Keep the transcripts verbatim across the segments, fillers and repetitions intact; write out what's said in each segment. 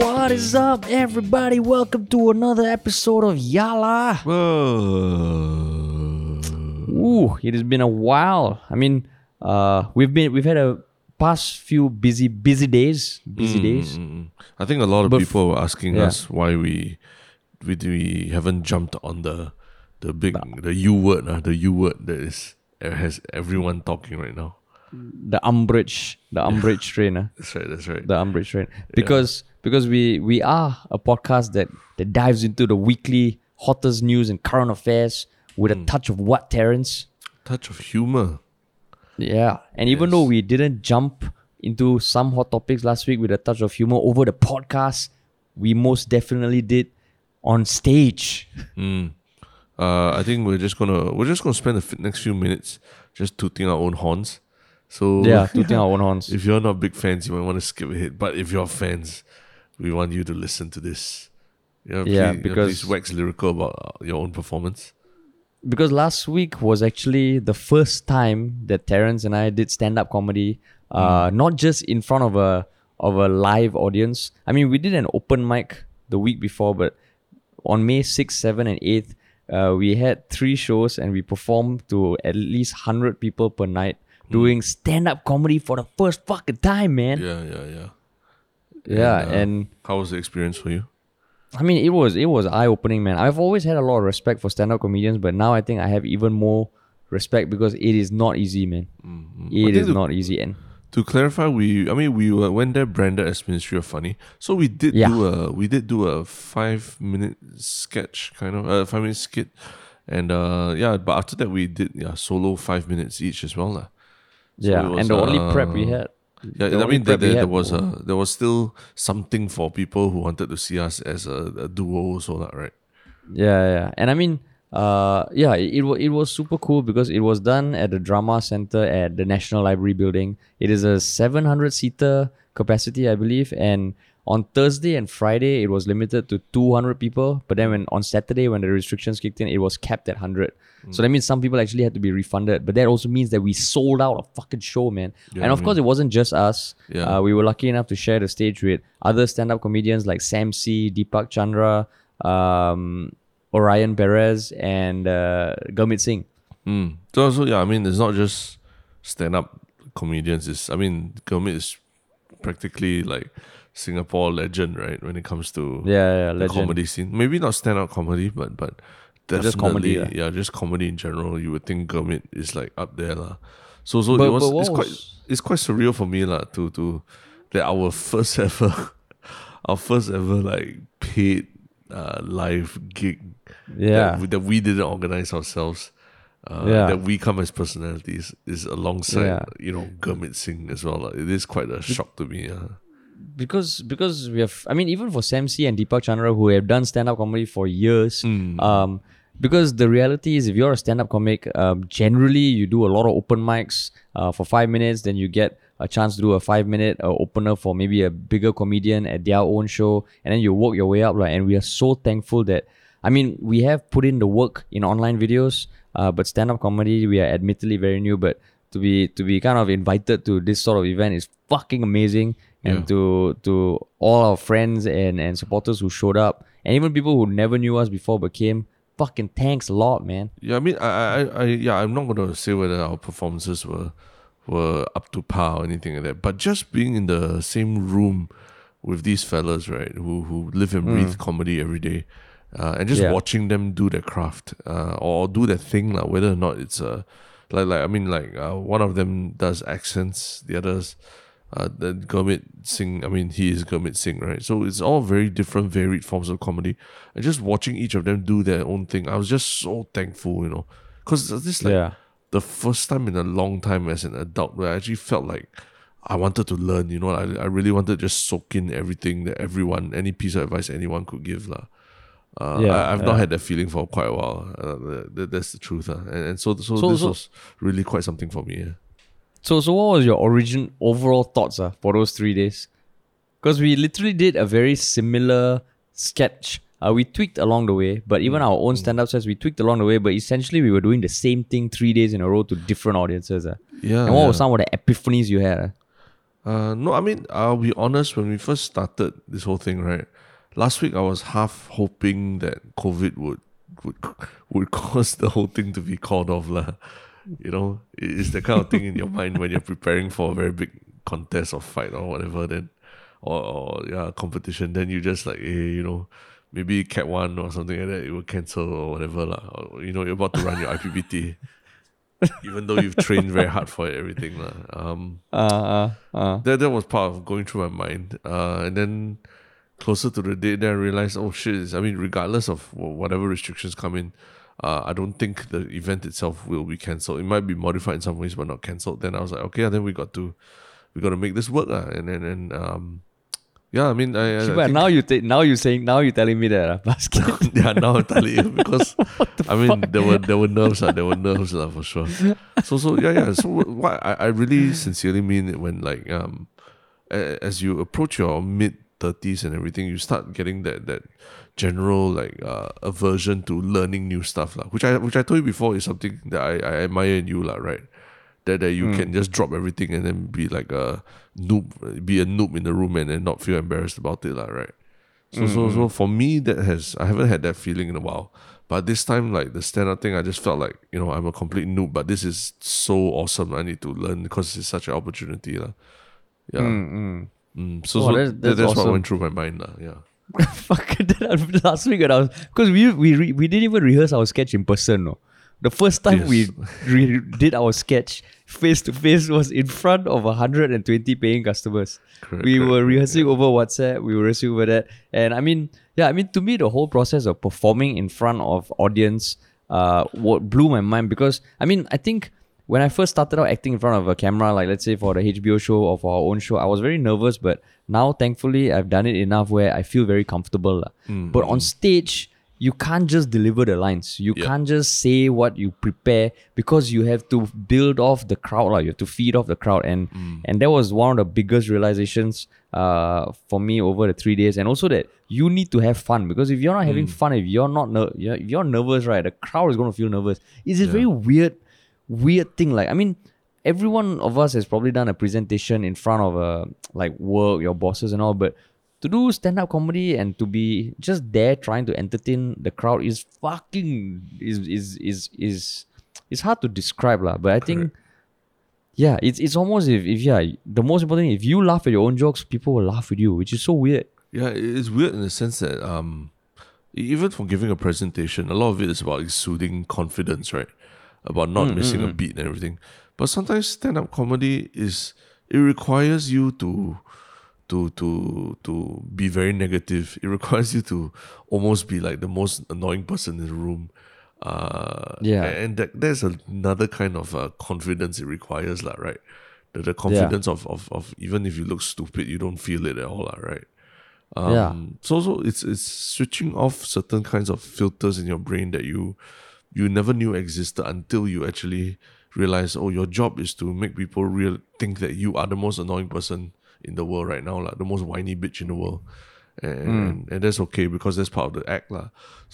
What is up, everybody? Welcome to another episode of Yah Lah. Ooh, it has been a while. I mean, uh, we've been we've had a past few busy busy days, busy mm, days. I think a lot of but people f- were asking yeah. us why we, we we haven't jumped on the the big the U word, uh, the U word that is has everyone talking right now. The umbrage, the umbrage train. Uh. That's right, that's right. The umbrage train. Because yeah. because we, we are a podcast that, that dives into the weekly hottest news and current affairs with mm. a touch of what, Terrence? Touch of humor. Yeah. And yes. even though we didn't jump into some hot topics last week with a touch of humor over the podcast, we most definitely did on stage. Mm. Uh, I think we're just gonna we're just gonna spend the f- next few minutes just tooting our own horns. So yeah, tooting our own horns. If you're not big fans, you might want to skip ahead. But if you're fans, we want you to listen to this. You know, yeah, please, because you know, please wax lyrical about your own performance. Because last week was actually the first time that Terrence and I did stand-up comedy, uh, mm. not just in front of a of a live audience. I mean, we did an open mic the week before, but on May sixth, seventh, and eighth, uh, we had three shows and we performed to at least one hundred people per night. Doing stand-up comedy for the first fucking time, man. Yeah, yeah, yeah. Yeah, and, uh, and... how was the experience for you? I mean, it was it was eye-opening, man. I've always had a lot of respect for stand-up comedians, but now I think I have even more respect because it is not easy, man. Mm-hmm. It is to, not easy. And to clarify, we I mean, we went there branded as Ministry of Funny. So we did yeah. do a we did do a five-minute sketch, kind of, a uh, five-minute skit. And uh, yeah, but after that, we did yeah solo five minutes each as well, lah. So yeah, was, and the uh, only prep we had. Yeah, the I mean, there, there, there was a, there was still something for people who wanted to see us as a, a duo, so that right. Yeah, yeah, and I mean, uh, yeah, it was it was super cool because it was done at the Drama Center at the National Library Building. It is a seven hundred seater capacity, I believe, and on Thursday and Friday it was limited to two hundred people. But then when on Saturday when the restrictions kicked in, it was capped at one hundred. So that means some people actually had to be refunded. But that also means that we sold out a fucking show, man. Yeah, and of I mean, course, it wasn't just us. Yeah. Uh, we were lucky enough to share the stage with other stand-up comedians like Sam C, Deepak Chandra, um, Orion Perez, and uh, Gurmit Singh. Mm. So, so, yeah, I mean, it's not just stand-up comedians. It's, I mean, Gurmit is practically like Singapore legend, right? When it comes to yeah, yeah, the comedy scene. Maybe not stand-up comedy, but... but Definitely, just comedy, uh. yeah, just comedy in general. You would think Gurmit is like up there, lah. So, so but, it was, it's was... quite, it's quite surreal for me, lah, to to that our first ever, our first ever like paid uh, live gig, yeah, that we, that we didn't organize ourselves, uh, yeah. that we come as personalities is alongside, yeah. you know, Gurmit Singh as well. Lah. It is quite a shock to me, yeah. Because because we have, I mean, even for Sam C and Deepak Chandra who have done stand up comedy for years, mm. um. Because the reality is, if you're a stand-up comic, um, generally you do a lot of open mics uh, for five minutes. Then you get a chance to do a five-minute uh, opener for maybe a bigger comedian at their own show, and then you work your way up, right? And we are so thankful that, I mean, we have put in the work in online videos, uh, but stand-up comedy we are admittedly very new. But to be to be kind of invited to this sort of event is fucking amazing, yeah. and to to all our friends and and supporters who showed up, and even people who never knew us before but came. Fucking thanks a lot, man. Yeah, I mean, I, I, I, yeah, I'm not gonna say whether our performances were, were up to par or anything like that. But just being in the same room with these fellas, right, who, who live and breathe mm. comedy every day, uh, and just yeah. watching them do their craft, uh, or do their thing, like whether or not it's a, uh, like, like I mean, like uh, one of them does accents, the others, uh, the Gurmit Singh. I mean, he is Gurmit Singh, right? So it's all very different, varied forms of comedy, and just watching each of them do their own thing, I was just so thankful, you know, because this like yeah. the first time in a long time as an adult where I actually felt like I wanted to learn, you know, I I really wanted to just soak in everything that everyone, any piece of advice anyone could give, lah. Uh, yeah, I, I've yeah. not had that feeling for quite a while. Uh, that, that's the truth, uh. and, and so so, so this so, was really quite something for me. Yeah. So, so what was your origin overall thoughts uh, for those three days? Because we literally did a very similar sketch. Uh, we tweaked along the way, but even our own stand-up sets, we tweaked along the way, but essentially we were doing the same thing three days in a row to different audiences. Uh. Yeah. And what yeah. were some of the epiphanies you had? Uh? Uh, no, I mean, I'll be honest, when we first started this whole thing, right, last week I was half hoping that COVID would would, would cause the whole thing to be called off. La. You know, it's the kind of thing in your mind when you're preparing for a very big contest or fight or whatever, then or, or yeah, competition, then you just like, hey, you know, maybe Cat one or something like that, it will cancel or whatever. La. Or, you know, you're about to run your I P P T. Even though you've trained very hard for it, everything. La. Um, uh, uh, uh. That, that was part of going through my mind. Uh, and then closer to the day, then I realized, oh shit, I mean, regardless of whatever restrictions come in, uh, I don't think the event itself will be cancelled. It might be modified in some ways, but not cancelled. Then I was like, okay, then we got to we got to make this work. La. And then, and, and, um, yeah, I mean, I, I but now you t- now you saying now you telling me that uh, basket. Yeah, now I'm telling you because I mean fuck? there were there were nerves uh, there were nerves uh, for sure. So so yeah yeah. So what I, I really sincerely mean it when like um as you approach your mid thirties and everything, you start getting that that general like uh, aversion to learning new stuff lah. Which I which I told you before is something that I, I admire in you lah, right? That, that you mm. can just drop everything and then be like a noob, be a noob in the room and, and not feel embarrassed about it, lah, right? So, mm. so, so for me, that has I haven't had that feeling in a while. But this time, like the stand-up thing, I just felt like you know I'm a complete noob, but this is so awesome. I need to learn because it's such an opportunity, lah. Yeah. Mm, mm. Mm. So, oh, so that's, that's, that's awesome. What went through my mind, lah. Yeah. Fuck that! Last week, I was because we we re, we didn't even rehearse our sketch in person, no. The first time yes. we re- did our sketch face to face was in front of one hundred twenty paying customers. Correct, we correct, were rehearsing yeah. over WhatsApp, we were rehearsing over that. And I mean, yeah, I mean, to me, the whole process of performing in front of audience uh, blew my mind because, I mean, I think when I first started out acting in front of a camera, like let's say for the H B O show or for our own show, I was very nervous. But now, thankfully, I've done it enough where I feel very comfortable. Mm. But on stage, you can't just deliver the lines. You yep. can't just say what you prepare because you have to build off the crowd. Like, you have to feed off the crowd. And mm. and that was one of the biggest realizations uh, for me over the three days. And also that you need to have fun because if you're not having mm. fun, if you're not ner- if you're nervous, right, the crowd is going to feel nervous. It's a yeah. very weird, weird thing. Like, I mean, everyone of us has probably done a presentation in front of uh, like work, your bosses and all, but to do stand-up comedy and to be just there trying to entertain the crowd is fucking is is is is it's hard to describe lah. But I think yeah, it's it's almost if if yeah, the most important thing, if you laugh at your own jokes, people will laugh with you, which is so weird. Yeah, it's weird in the sense that um even for giving a presentation, a lot of it is about exuding confidence, right? About not mm, missing mm, a beat and everything. But sometimes stand-up comedy is it requires you to To, to to be very negative. It requires you to almost be like the most annoying person in the room. Uh, yeah. And that, there's another kind of uh, confidence it requires, lah, right? The, the confidence yeah. of, of, of even if you look stupid, you don't feel it at all, lah, right? Um, yeah. So, so it's, it's switching off certain kinds of filters in your brain that you you never knew existed until you actually realize, oh, your job is to make people real think that you are the most annoying person in the world right now, like the most whiny bitch in the world, and mm. and that's okay because that's part of the act, lah.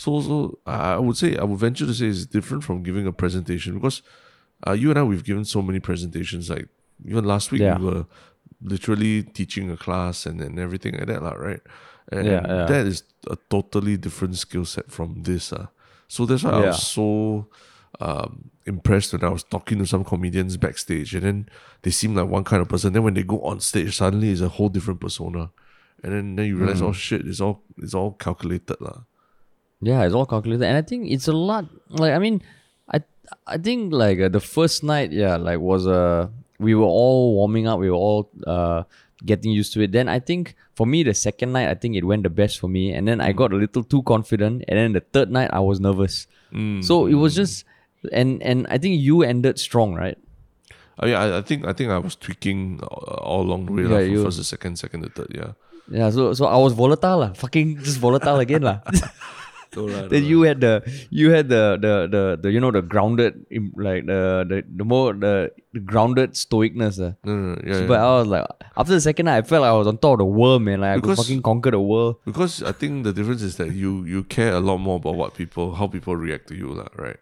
So so I would say I would venture to say it's different from giving a presentation because uh, you and I we've given so many presentations. Like even last week yeah. we were literally teaching a class and, and everything like that, lah, right? And yeah, yeah. that is a totally different skill set from this, uh. So that's why yeah. I was so um, impressed when I was talking to some comedians backstage, and then they seem like one kind of person. Then when they go on stage, suddenly it's a whole different persona, and then, then you realize, mm. oh shit, it's all it's all calculated, lah. Yeah, it's all calculated, and I think it's a lot. Like I mean, I I think like uh, the first night, yeah, like was uh we were all warming up, we were all uh getting used to it. Then I think for me the second night, I think it went the best for me, and then I got a little too confident, and then the third night I was nervous. Mm. So it was just. And and I think you ended strong, right? I mean, I, I think I think I was tweaking all along the way, yeah, like, from first to second, second to third, yeah. Yeah, so so I was volatile, lah. Fucking just volatile again, lah. No, right, then no, you right. had the you had the, the the the you know the grounded like the the, the more the, the grounded stoicness, uh. no, no, no, yeah, so, but yeah. I was like after the second night I felt like I was on top of the world, man. Like because, I could fucking conquer the world. Because I think the difference is that you you care a lot more about what people how people react to you, lah, right?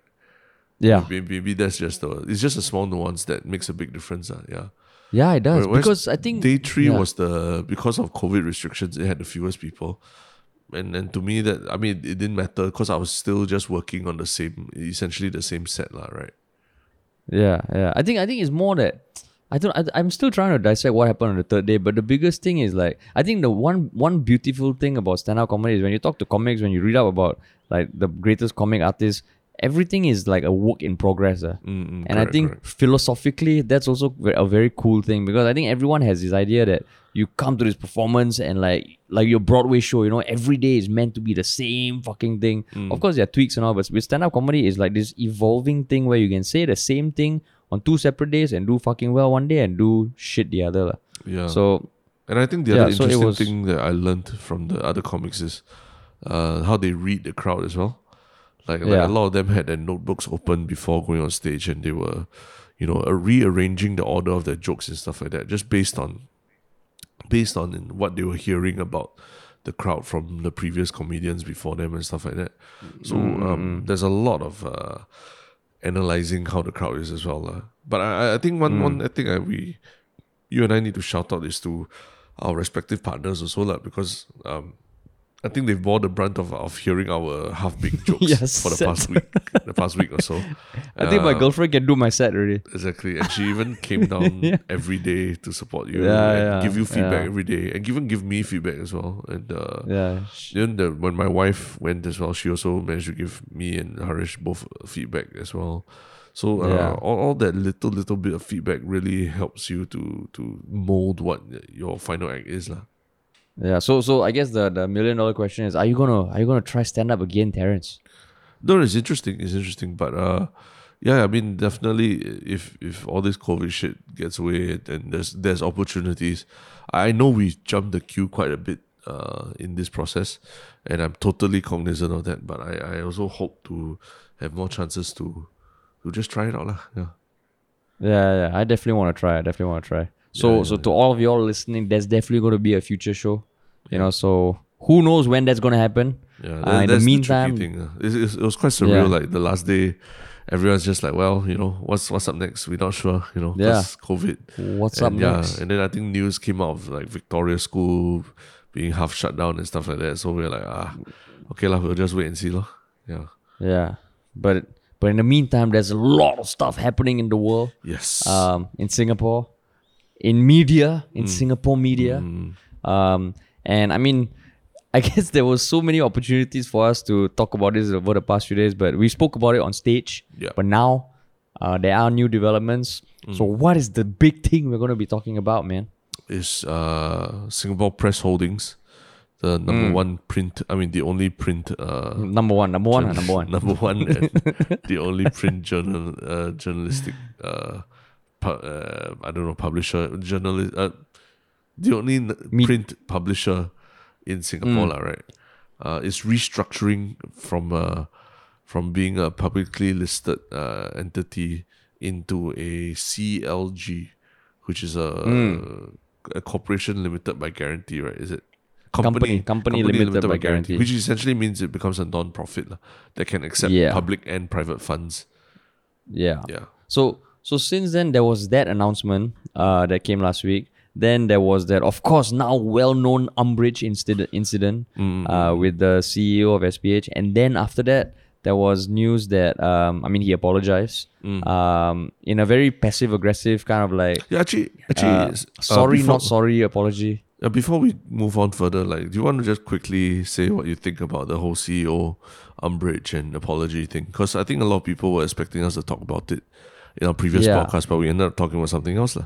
Yeah, maybe, maybe that's just the it's just a small nuance that makes a big difference. Uh, yeah, Yeah, it does. Whereas because I think day three yeah. was the because of COVID restrictions, it had the fewest people. And and to me that I mean it didn't matter because I was still just working on the same essentially the same set lah, right? Yeah, yeah. I think I think it's more that I don't I, I'm still trying to dissect what happened on the third day, but the biggest thing is like I think the one one beautiful thing about stand-up comedy is when you talk to comics, when you read up about like the greatest comic artists, everything is like a work in progress. Uh. Mm-hmm, and correct, I think correct. philosophically, that's also a very cool thing because I think everyone has this idea that you come to this performance and like like your Broadway show, you know, every day is meant to be the same fucking thing. Mm. Of course, there are tweaks and all, but with stand-up comedy, it's like this evolving thing where you can say the same thing on two separate days and do fucking well one day and do shit the other. Uh. Yeah. So, and I think the other yeah, interesting so was, thing that I learned from the other comics is uh, how they read the crowd as well. Like, like yeah. a lot of them had their notebooks open before going on stage and they were, you know, uh, rearranging the order of their jokes and stuff like that, just based on based on what they were hearing about the crowd from the previous comedians before them and stuff like that. So um, mm. there's a lot of uh, analyzing how the crowd is as well. Uh. But I, I think one mm. one I think I, we, you and I need to shout out is to our respective partners also lah, because um, I think they've borne the brunt of, of hearing our half-baked jokes yes, for the set. past week, the past week or so. I uh, think my girlfriend can do my set already. Exactly, and she even came down yeah. every day to support you, yeah, and yeah, give you feedback yeah. every day, and even give me feedback as well. And uh, yeah, even the, when my wife went as well, she also managed to give me and Harish both feedback as well. So uh, yeah. all, all that little little bit of feedback really helps you to to mold what your final act is, lah. Yeah, so so I guess the, the million dollar question is: Are you gonna are you gonna try stand up again, Terrence? No, it's interesting. It's interesting, but uh, yeah, I mean, definitely, if if all this COVID shit gets away and there's there's opportunities, I know we jumped the queue quite a bit uh, in this process, and I'm totally cognizant of that. But I, I also hope to have more chances to to just try it out, lah. Yeah, yeah, yeah. I definitely want to try. I definitely want to try. So, yeah, so yeah, to yeah. all of y'all listening, there's definitely going to be a future show, you yeah. know. So who knows when that's going to happen? Yeah, that, uh, in that's the meantime, the tricky thing. It, it, it was quite surreal. Yeah. Like the last day, everyone's just like, "Well, you know, what's what's up next? We're not sure, you know. Yeah, COVID. What's and, up yeah, next?" And then I think news came out of like Victoria School being half shut down and stuff like that. So we're like, ah, okay lah, we'll just wait and see lah. Yeah. Yeah, but but in the meantime, there's a lot of stuff happening in the world. Yes. Um, in Singapore. In media, in mm. Singapore media. Mm. Um, and I mean, I guess there were so many opportunities for us to talk about this over the past few days, but we spoke about it on stage. Yeah. But now, uh, there are new developments. Mm. So what is the big thing we're going to be talking about, man? It's uh, Singapore Press Holdings, the number mm. one print, I mean, the only print... Uh, number one, number one, journal- number one. number one and the only print journal uh, journalistic... Uh, Uh, I don't know, publisher, journalist, uh, the only Me- print publisher in Singapore, mm. lah, right? Uh, is restructuring from uh, from being a publicly listed uh, entity into a C L G, which is a, mm. a, a corporation limited by guarantee, right? Is it? Company, company, company, company limited, limited by, by guarantee. guarantee. Which essentially means it becomes a non-profit lah, that can accept yeah. public and private funds. Yeah. Yeah. So... So since then, there was that announcement uh, that came last week. Then there was that, of course, now well-known umbrage incident, incident mm-hmm. uh, with the C E O of S P H. And then after that, there was news that, um, I mean, he apologized mm. um, in a very passive-aggressive kind of like... Yeah, actually... actually uh, sorry, uh, before, not sorry, apology. Uh, before we move on further, like, do you want to just quickly say what you think about the whole C E O umbrage and apology thing? Because I think a lot of people were expecting us to talk about it in our previous yeah. podcast, but we ended up talking about something else. La.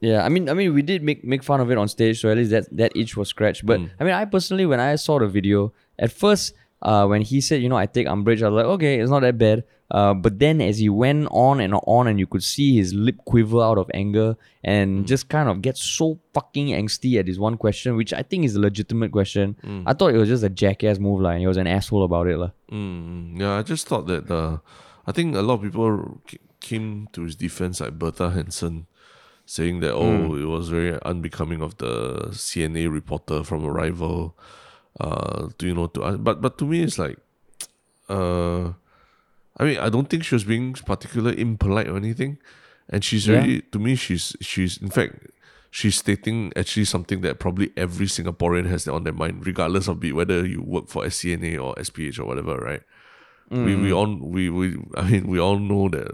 Yeah, I mean, I mean, we did make, make fun of it on stage, so at least that, that itch was scratched. But mm. I mean, I personally, when I saw the video, at first, uh, when he said, you know, I take umbrage, I was like, okay, it's not that bad. Uh, but then as he went on and on, and you could see his lip quiver out of anger and mm. just kind of get so fucking angsty at this one question, which I think is a legitimate question. Mm. I thought it was just a jackass move, la, and he was an asshole about it. La. Mm. Yeah, I just thought that, uh, I think a lot of people... came to his defense, like Bertha Hansen, saying that, oh, mm. it was very unbecoming of the C N A reporter from Arrival. Uh, to, you know, to, but but to me, it's like, uh, I mean, I don't think she was being particularly impolite or anything. And she's really, yeah. to me, she's she's in fact, she's stating actually something that probably every Singaporean has on their mind, regardless of be whether you work for C N A or S P H or whatever, right? Mm. We we all we, we I mean we all know that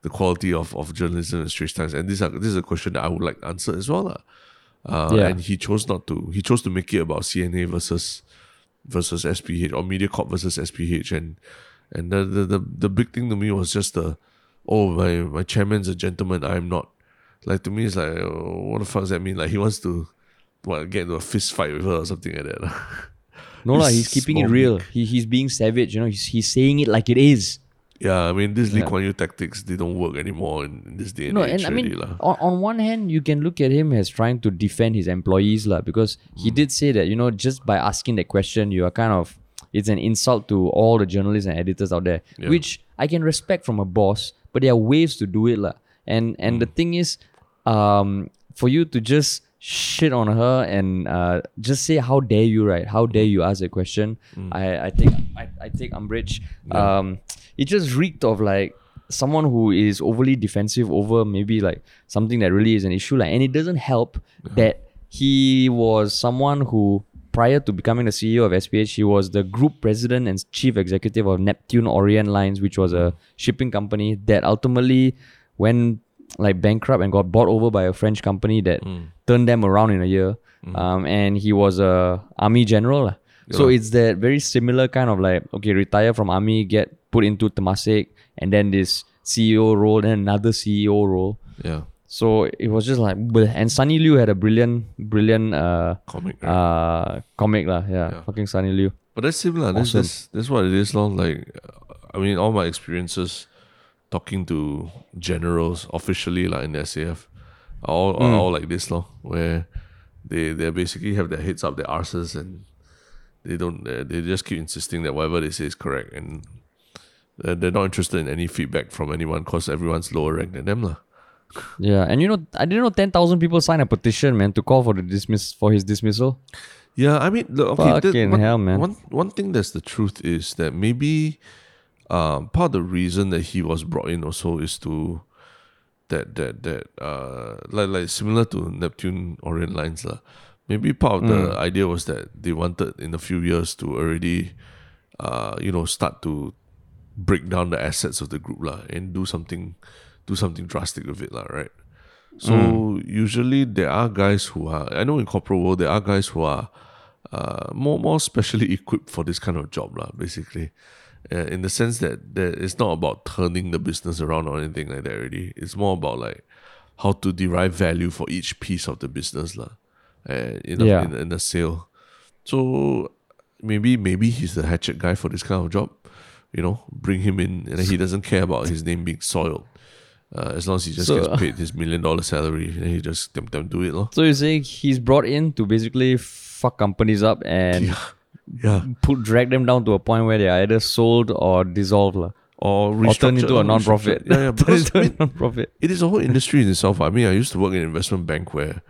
the quality of, of journalism in Straits Times, and this are this is a question that I would like to answer as well, lah. Uh, yeah. And he chose not to. He chose to make it about C N A versus versus S P H or MediaCorp versus S P H, and and the the the, the big thing to me was just the oh my, my chairman's a gentleman, I'm not. Like, to me, it's like, oh, what the fuck does that mean? Like, he wants to what, get into a fist fight with her or something like that. No, he's, la, he's keeping it real. He he's being savage, you know. He's he's saying it like it is. Yeah, I mean, these yeah. Lee Kuan Yew tactics, they don't work anymore in, in this day and no, age. And already, I mean, la. on, on one hand, you can look at him as trying to defend his employees, la, because he mm. did say that, you know, just by asking that question, you are kind of, it's an insult to all the journalists and editors out there, yeah. which I can respect from a boss, but there are ways to do it, la. And and mm. the thing is, um, for you to just shit on her and uh, just say how dare you, right? How dare you ask a question? Mm. I I think I, I take umbrage. Yeah. Um, it just reeked of like someone who is overly defensive over maybe like something that really is an issue, like, and it doesn't help yeah. that he was someone who, prior to becoming the C E O of S P H, he was the group president and chief executive of Neptune Orient Lines, which was a shipping company that ultimately went like bankrupt and got bought over by a French company that mm. turned them around in a year. Mm. Um, and he was a army general. Yeah. So it's that very similar kind of like, okay, retire from army, get put into Temasek, and then this C E O role, then another C E O role. Yeah. So it was just like, and Sunny Liu had a brilliant, brilliant uh, comic, right? uh, comic lah. Yeah, yeah, fucking Sunny Liu. But that's similar. Awesome. That's, that's that's what it is, long. Like, I mean, all my experiences talking to generals officially, like in the S A F, are all, mm. are all like this, lor, where they they basically have their heads up their arses and they don't uh, they just keep insisting that whatever they say is correct, and they're, they're not interested in any feedback from anyone because everyone's lower rank than them, lah. Yeah, and you know, I didn't know ten thousand people signed a petition, man, to call for the dismiss for his dismissal. Yeah, I mean, look, okay, fucking one, hell, man. One one thing that's the truth is that maybe. Um, part of the reason that he was brought in also is to that that that uh like like similar to Neptune Orient Lines, la. Maybe part of mm. the idea was that they wanted in a few years to already uh you know start to break down the assets of the group, la, and do something do something drastic with it, la, right? So mm. usually there are guys who are I know in corporate world there are guys who are uh more more specially equipped for this kind of job, la, basically. Uh, in the sense that, that it's not about turning the business around or anything like that already. It's more about like how to derive value for each piece of the business, lah. Uh, in, a, yeah. in, in a sale. So maybe maybe he's the hatchet guy for this kind of job. You know, bring him in and he doesn't care about his name being soiled. Uh, as long as he just so, gets paid his million dollar salary, then he just damn, damn do it. Lah. So you're saying he's brought in to basically fuck companies up and... Yeah. Yeah, put drag them down to a point where they are either sold or dissolved, la. or, or turned into a non-profit. Yeah, yeah, because I mean, non-profit. It is a whole industry in itself. I mean, I used to work in an investment bank where,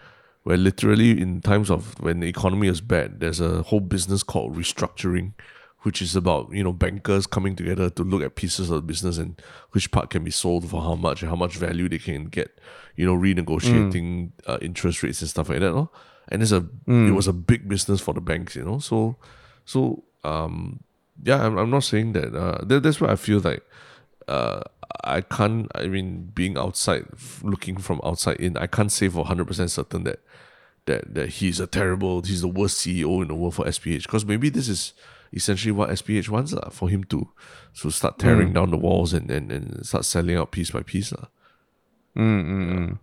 where literally in times of when the economy is bad, there's a whole business called restructuring, which is about, you know, bankers coming together to look at pieces of the business and which part can be sold for how much and how much value they can get. You know, renegotiating mm. uh, interest rates and stuff like that. No? And it's a mm. it was a big business for the banks. You know, so. So, um, yeah, I'm, I'm not saying that, uh, that. That's why I feel like uh, I can't, I mean, being outside, looking from outside in, I can't say for one hundred percent certain that that that he's a terrible, he's the worst C E O in the world for S P H. Because maybe this is essentially what S P H wants, uh, for him to, to start tearing mm. down the walls and, and, and start selling out piece by piece. Uh. Mm, mm, mm.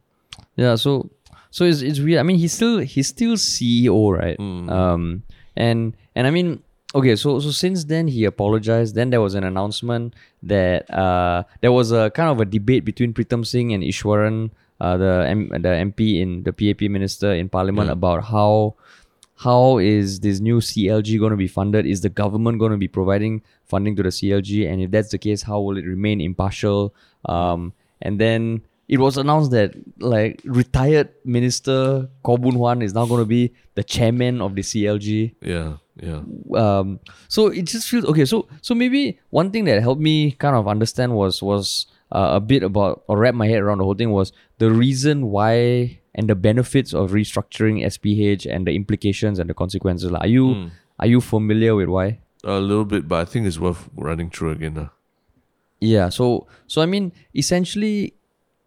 Yeah, so so it's it's weird. I mean, he's still, he's still C E O, right? Mm. Um, and... And I mean, okay, so so since then he apologized. Then there was an announcement that uh, there was a kind of a debate between Pritam Singh and Iswaran, uh, the M- the M P in the P A P minister in Parliament, yeah. about how how is this new C L G going to be funded? Is the government going to be providing funding to the C L G? And if that's the case, how will it remain impartial? Um, and then it was announced that like retired minister Khaw Boon Wan is now going to be the chairman of the C L G. Yeah. Yeah. Um, so it just feels okay. So so maybe one thing that helped me kind of understand was was uh, a bit about or wrap my head around the whole thing was the reason why and the benefits of restructuring S P H and the implications and the consequences. Like, are you mm. are you familiar with why? A little bit, but I think it's worth running through again. Uh. Yeah, so so I mean, essentially,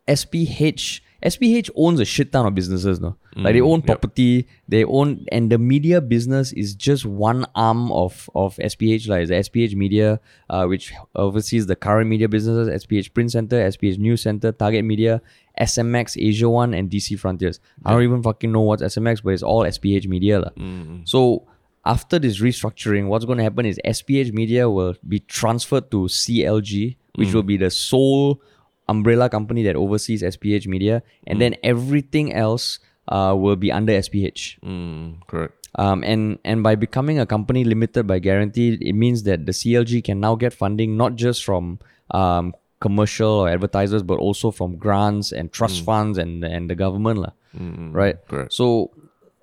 S P H S P H owns a shit ton of businesses, no? Mm, like they own property, yep. they own, and the media business is just one arm of, of S P H, like the S P H Media, uh, which oversees the current media businesses, S P H Print Center, S P H News Center, Target Media, S M X, Asia One, and D C Frontiers. Yep. I don't even fucking know what's S M X, but it's all S P H Media. La. Mm. So after this restructuring, what's going to happen is S P H Media will be transferred to C L G, which mm. will be the sole umbrella company that oversees S P H Media, and mm. then everything else uh, will be under S P H. Mm, correct. Um, and, and by becoming a company limited by guarantee, it means that the C L G can now get funding not just from um, commercial or advertisers, but also from grants and trust mm. funds and, and the government. La. Mm, right? Correct. So,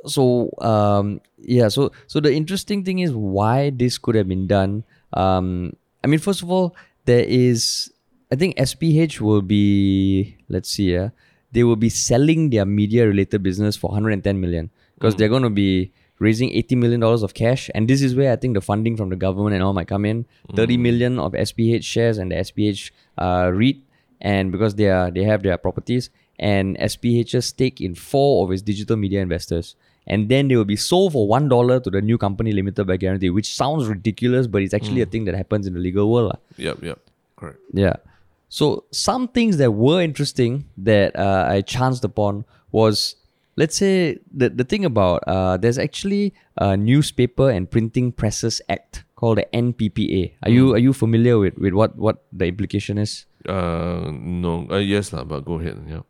so um, yeah, so, so the interesting thing is why this could have been done. Um, I mean, first of all, there is... I think S P H will be, let's see, yeah, they will be selling their media-related business for one hundred ten million dollars because mm. they're going to be raising eighty million dollars of cash. And this is where I think the funding from the government and all might come in. Mm. thirty million dollars of S P H shares and the S P H uh, REIT, and because they are they have their properties, and S P H's stake in four of its digital media investors. And then they will be sold for one dollar to the new company limited by guarantee, which sounds ridiculous, but it's actually mm. a thing that happens in the legal world. Yep, yep, correct. Yeah. So some things that were interesting that uh, I chanced upon was, let's say, the, the thing about, uh, there's actually a Newspaper and Printing Presses Act called the N P P A. Are mm. you are you familiar with, with what, what the implication is? Uh, no, uh, yes, lah, but go ahead. Yeah.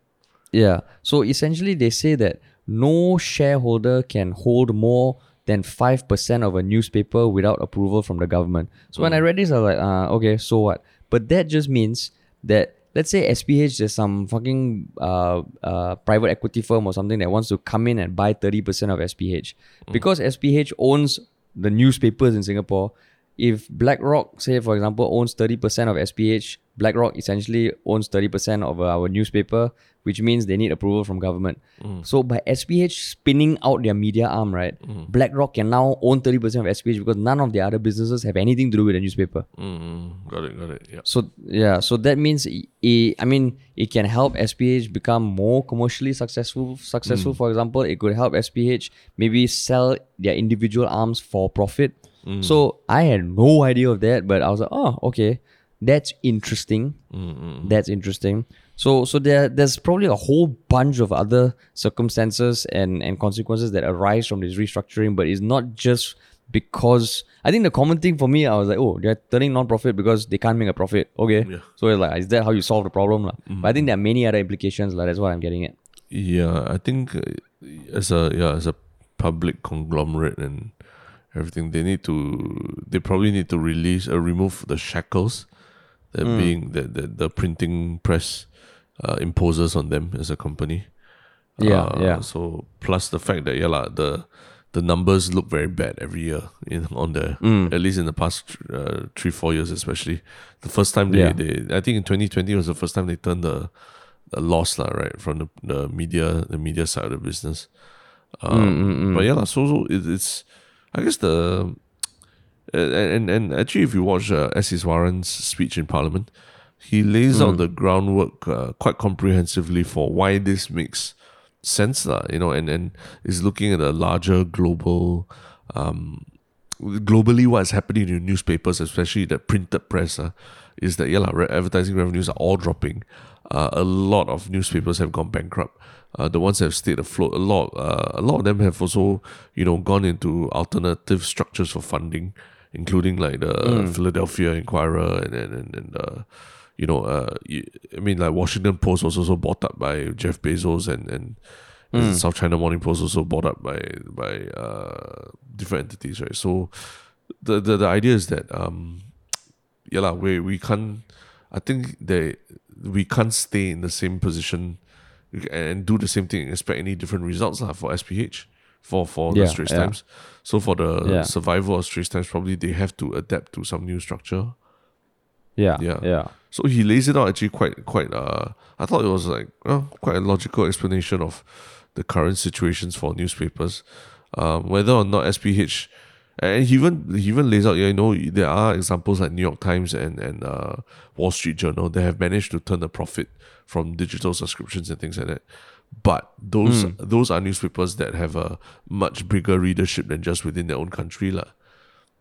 Yeah. So essentially they say that no shareholder can hold more than five percent of a newspaper without approval from the government. So mm. when I read this, I was like, uh, okay, so what? But that just means that, let's say S P H, there's some fucking uh, uh, private equity firm or something that wants to come in and buy thirty percent of S P H. Mm. Because S P H owns the newspapers in Singapore, if BlackRock, say for example, owns thirty percent of S P H, BlackRock essentially owns thirty percent of our newspaper, which means they need approval from government. Mm. So by S P H spinning out their media arm, right, mm. BlackRock can now own thirty percent of S P H because none of the other businesses have anything to do with the newspaper. Mm. Got it, got it, yeah. So, yeah, so that means, it, it, I mean, it can help S P H become more commercially successful. Successful, mm. for example, it could help S P H maybe sell their individual arms for profit. Mm. So I had no idea of that, but I was like, oh, okay, that's interesting. Mm-mm. That's interesting. So, so there, there's probably a whole bunch of other circumstances and, and consequences that arise from this restructuring, but it's not just because I think the common thing for me, I was like, oh, they're turning non-profit because they can't make a profit. Okay, yeah. So it's like, is that how you solve the problem? Mm-hmm. But I think there are many other implications. Like, that's what I'm getting at. Yeah, I think as a yeah as a public conglomerate and everything, they need to, they probably need to release or uh, remove the shackles that mm. being that the, the printing press uh, imposes on them as a company. Yeah, uh, yeah. So plus the fact that yeah la, the the numbers look very bad every year in on the mm. at least in the past uh, three four years especially. The first time they, yeah. they I think in twenty twenty was the first time they turned the, the loss la, right from the, the media the media side of the business. Um, mm, mm, mm. But yeah la, so, so it, it's. I guess the uh, and and actually, if you watch uh, S. Iswaran's speech in Parliament, he lays mm. out the groundwork uh, quite comprehensively for why this makes sense, lah. You know, and, and is looking at a larger global, um, globally what's happening in newspapers, especially the printed press, uh, is that yeah, lah, re- advertising revenues are all dropping. Uh, a lot of newspapers have gone bankrupt. Uh, the ones that have stayed afloat, a lot, uh, a lot of them have also, you know, gone into alternative structures for funding, including like the mm. Philadelphia Inquirer and and and, and uh, you know, uh, I mean, like Washington Post was also bought up by Jeff Bezos, and and, mm. and South China Morning Post also bought up by by uh, different entities, right? So the the, the idea is that um, yeah, la, we we can't. I think they we can't stay in the same position and do the same thing and expect any different results lah, for S P H, for, for yeah, the Straits yeah. Times. So for the yeah. survival of Straits Times, probably they have to adapt to some new structure. Yeah, yeah. yeah. So he lays it out actually quite, quite. Uh, I thought it was like well, quite a logical explanation of the current situations for newspapers, um, whether or not S P H, and he even he even lays out. Yeah, you know, there are examples like New York Times and and uh, Wall Street Journal. They have managed to turn a profit from digital subscriptions and things like that. But those mm. those are newspapers that have a much bigger readership than just within their own country, lah.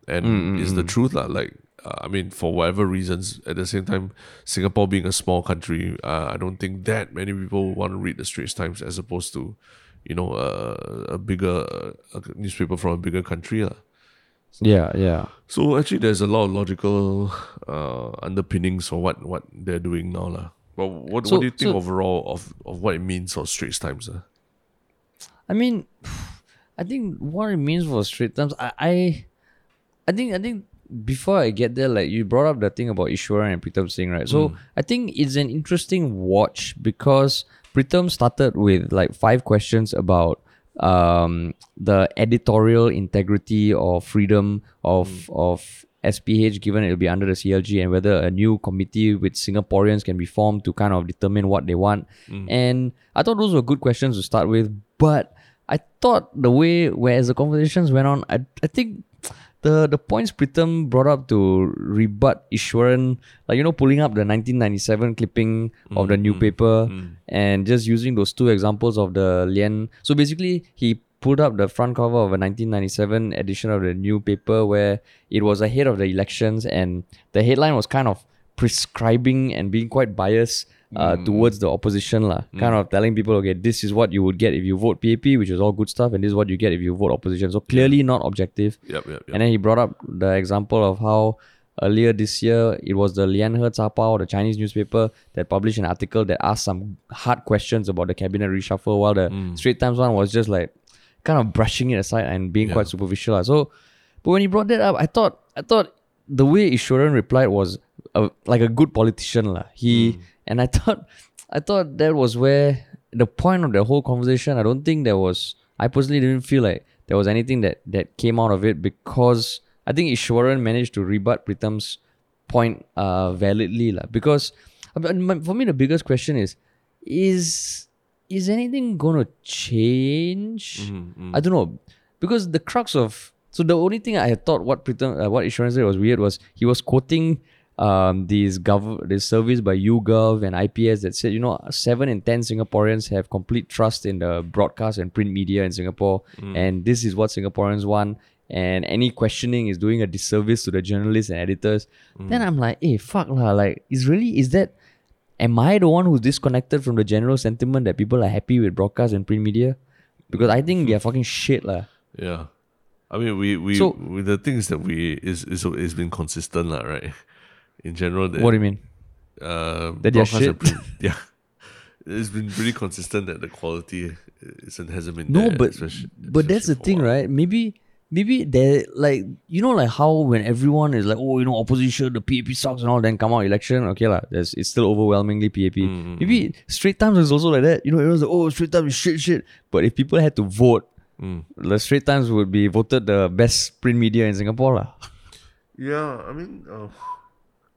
And mm-hmm. it's the truth, lah. Like. Uh, I mean, for whatever reasons, at the same time, Singapore being a small country, uh, I don't think that many people want to read the Straits Times as opposed to, you know, uh, a bigger a newspaper from a bigger country. Uh. So, yeah, yeah. So actually, there's a lot of logical uh, underpinnings for what, what they're doing now. Uh. But what, so, what do you think so, overall of, of what it means for Straits Times? Uh? I mean, I think what it means for Straits Times, I, I, I think, I think, before I get there, like you brought up the thing about Iswaran and Pritam Singh, right? So mm. I think it's an interesting watch because Pritam started with like five questions about um, the editorial integrity or freedom of mm. of S P H, given it'll be under the C L G, and whether a new committee with Singaporeans can be formed to kind of determine what they want. Mm. And I thought those were good questions to start with, but I thought the way whereas the conversations went on, I I think. The the points Pritam brought up to rebut Iswaran, like, you know, pulling up the nineteen ninety-seven clipping mm-hmm. of the new paper mm-hmm. and just using those two examples of the Lien. So basically, he pulled up the front cover of a nineteen ninety-seven edition of the new paper where it was ahead of the elections and the headline was kind of prescribing and being quite biased uh, mm. towards the opposition, lah. Mm. Kind of telling people, okay, this is what you would get if you vote P A P, which is all good stuff, and this is what you get if you vote opposition. So clearly yeah. not objective. Yep, yep, yep. And then he brought up the example of how earlier this year, it was the Lianhe Zapao, the Chinese newspaper, that published an article that asked some hard questions about the cabinet reshuffle, while the mm. Straits Times one was just like kind of brushing it aside and being yeah. quite superficial. Lah. So, but when he brought that up, I thought, I thought the way Iswaran replied was A, like a good politician lah. He mm. and I thought I thought that was where the point of the whole conversation. I don't think there was I personally didn't feel like there was anything that, that came out of it, because I think Iswaran managed to rebut Pritam's point uh, validly lah. Because for me the biggest question is is is anything gonna change? Mm-hmm. I don't know, because the crux of so the only thing I had thought what Pritam uh, what Iswaran said was weird was he was quoting Um, these gov- this surveys by YouGov and I P S that said, you know, seven in ten Singaporeans have complete trust in the broadcast and print media in Singapore. Mm. And this is what Singaporeans want. And any questioning is doing a disservice to the journalists and editors. Mm. Then I'm like, hey, fuck lah. Like, is really, is that, am I the one who's disconnected from the general sentiment that people are happy with broadcast and print media? Because I think they're fucking shit lah. Yeah. I mean, we, we, so, we the things that we, is is it's been consistent lah, right? In general, that, what do you mean? Uh, that they're shit? Pretty, yeah, it's been pretty consistent that the quality isn't hasn't been no, there. No, but especially, but especially that's the thing, right? Maybe maybe they like you know like how when everyone is like, oh, you know, opposition, the P A P sucks and all, then come out election, okay lah, it's still overwhelmingly P A P. Mm-hmm. Maybe Straits Times is also like that. You know, everyone's like, oh, Straits Times is shit, shit. But if people had to vote, mm. the Straits Times would be voted the best print media in Singapore lah. Yeah, I mean. Uh,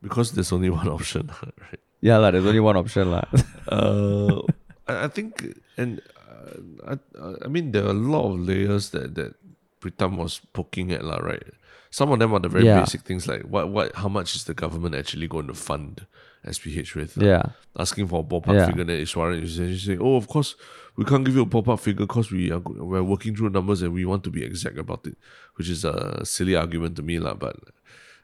Because there's only one option, right? Yeah, la, there's only one option, la. uh, I, I think, and uh, I, I mean, there are a lot of layers that, that Pritam was poking at, la, right? Some of them are the very yeah. basic things, like what, what, how much is the government actually going to fund S P H with? La? Yeah, asking for a ballpark yeah. figure, then Iswaran is saying, "Oh, of course, we can't give you a ballpark figure because we are we're working through numbers and we want to be exact about it," which is a silly argument to me, la, but.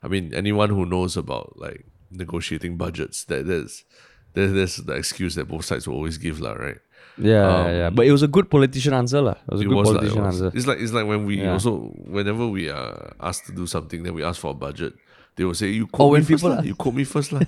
I mean, anyone who knows about like negotiating budgets, that there's there's the excuse that both sides will always give, lah, right? Yeah, um, yeah, yeah. But it was a good politician answer, lah. It was a it good was, politician like, it answer. It's like it's like when we yeah. also whenever we are asked to do something, then we ask for a budget. They will say, "You quote oh, me when first, people la. You quote me first, lah."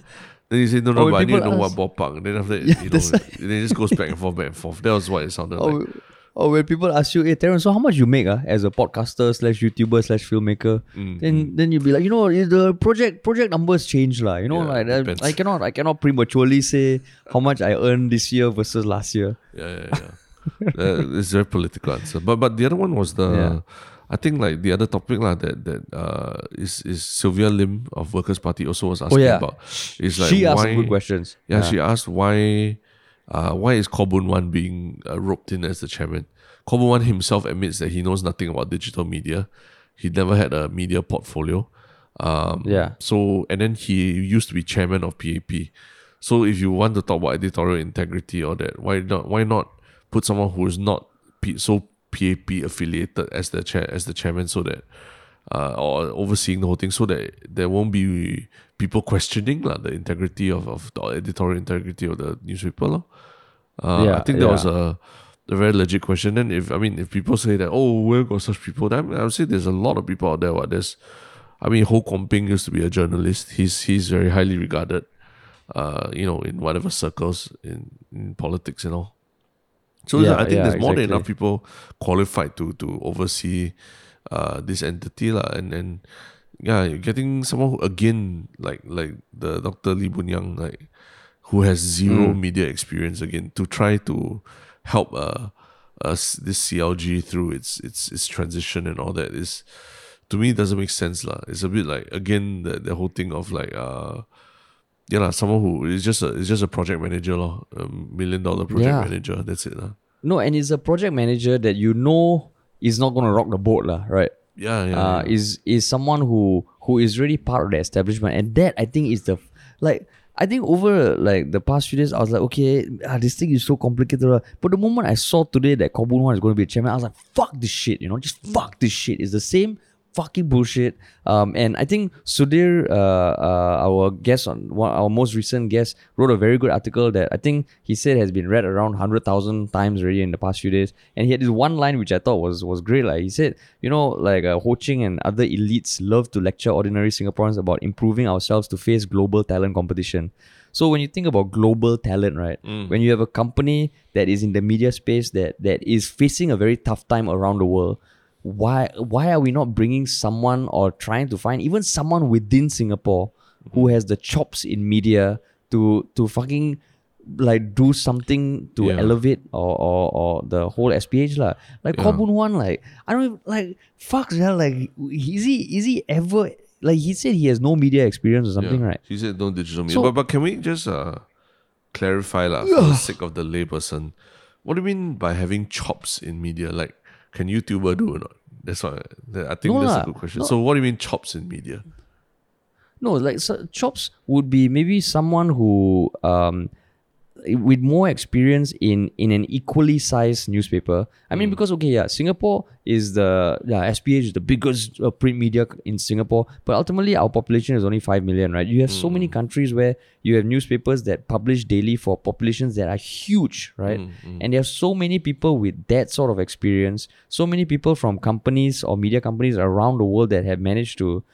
Then you say, "No, no, oh, but I need to know what ballpark." Then after that, yeah, you know, like, then it just goes back and forth, back and forth. That was what it sounded oh, like. Or when people ask you, hey, Terrence, so how much you make uh, as a podcaster slash YouTuber slash filmmaker? Mm-hmm. Then then you'll be like, you know, the project project numbers change. La, you know, yeah, like I, I cannot I cannot prematurely say how much I earned this year versus last year. Yeah, yeah, yeah. uh, it's a very political answer. But but the other one was the, yeah. I think like the other topic lah that that uh, is is Sylvia Lim of Workers' Party also was asking oh, yeah. about. Is like she asked why, good questions. Yeah, yeah, she asked why uh, why is Khaw Boon Wan being uh, roped in as the chairman? Khaw Boon Wan himself admits that he knows nothing about digital media. He never had a media portfolio. Um, yeah. So and then he used to be chairman of P A P. So if you want to talk about editorial integrity or that, why not? Why not put someone who is not P- so P A P affiliated as the chair as the chairman, so that uh, or overseeing the whole thing, so that there won't be people questioning like, the integrity of, of the editorial integrity of the newspaper. Like. Uh, yeah, I think that yeah. was a, a very legit question. And if I mean, if people say that, oh, where got such people? I, mean, I would say there's a lot of people out there. What there's, I mean, Ho Kwon Ping used to be a journalist. He's he's very highly regarded. Uh, you know, in whatever circles in, in politics and all. So yeah, I think yeah, there's more exactly. than enough people qualified to to oversee uh, this entity lah. And then yeah, getting someone who again like like the Doctor Lee Boon Yang, like who has zero mm. media experience again, to try to help uh, us this C L G through its its its transition and all that is, to me, doesn't make sense lah. It's a bit like again the the whole thing of like uh. Yeah, la, someone who is just a is just a project manager, la, a million dollar project yeah. manager. That's it. La. No, and it's a project manager that you know is not gonna rock the boat, la, right? Yeah, yeah. Uh, yeah. Is is someone who, who is really part of the establishment, and that I think is the like I think over like the past few days I was like, okay, ah, this thing is so complicated. La. But the moment I saw today that Khaw Boon Wan is gonna be a chairman, I was like, fuck this shit, you know, just fuck this shit. It's the same fucking bullshit. Um, and I think Sudhir, uh, uh, our guest on one, our most recent guest, wrote a very good article that I think he said has been read around one hundred thousand times already in the past few days. And he had this one line which I thought was was great. Like he said, you know, like uh, Ho Ching and other elites love to lecture ordinary Singaporeans about improving ourselves to face global talent competition. So when you think about global talent, right? Mm. When you have a company that is in the media space that that is facing a very tough time around the world, Why why are we not bringing someone or trying to find even someone within Singapore who has the chops in media to to fucking like do something to yeah. elevate or, or or the whole S P H lah? Like yeah. Khaw Boon Wan, like I don't even, like fuck hell, like is he is he ever like he said he has no media experience or something, yeah. right? He said no digital media. So, but but can we just uh, clarify lah for the sake of the layperson? What do you mean by having chops in media? Like, can YouTuber do or not? That's what I think. No, that's la, a good question. No. So what do you mean chops in media? No, like so chops would be maybe someone who um, with more experience in in an equally sized newspaper. I mean, mm. because okay, yeah, Singapore is the yeah, S P H is the biggest uh, print media in Singapore, but ultimately our population is only five million, right? You have mm. so many countries where you have newspapers that publish daily for populations that are huge, right? Mm, mm. And you have so many people with that sort of experience, so many people from companies or media companies around the world that have managed to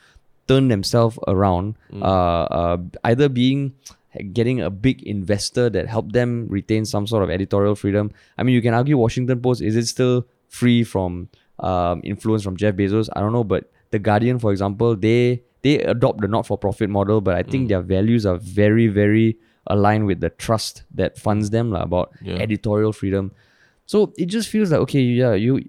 turn themselves around, mm. uh, uh, either being getting a big investor that helped them retain some sort of editorial freedom. I mean, you can argue Washington Post, is it still free from um, influence from Jeff Bezos? I don't know, but The Guardian, for example, they they adopt the not-for-profit model, but I think mm. their values are very, very aligned with the trust that funds them la, about yeah. editorial freedom. So it just feels like, okay, yeah, you.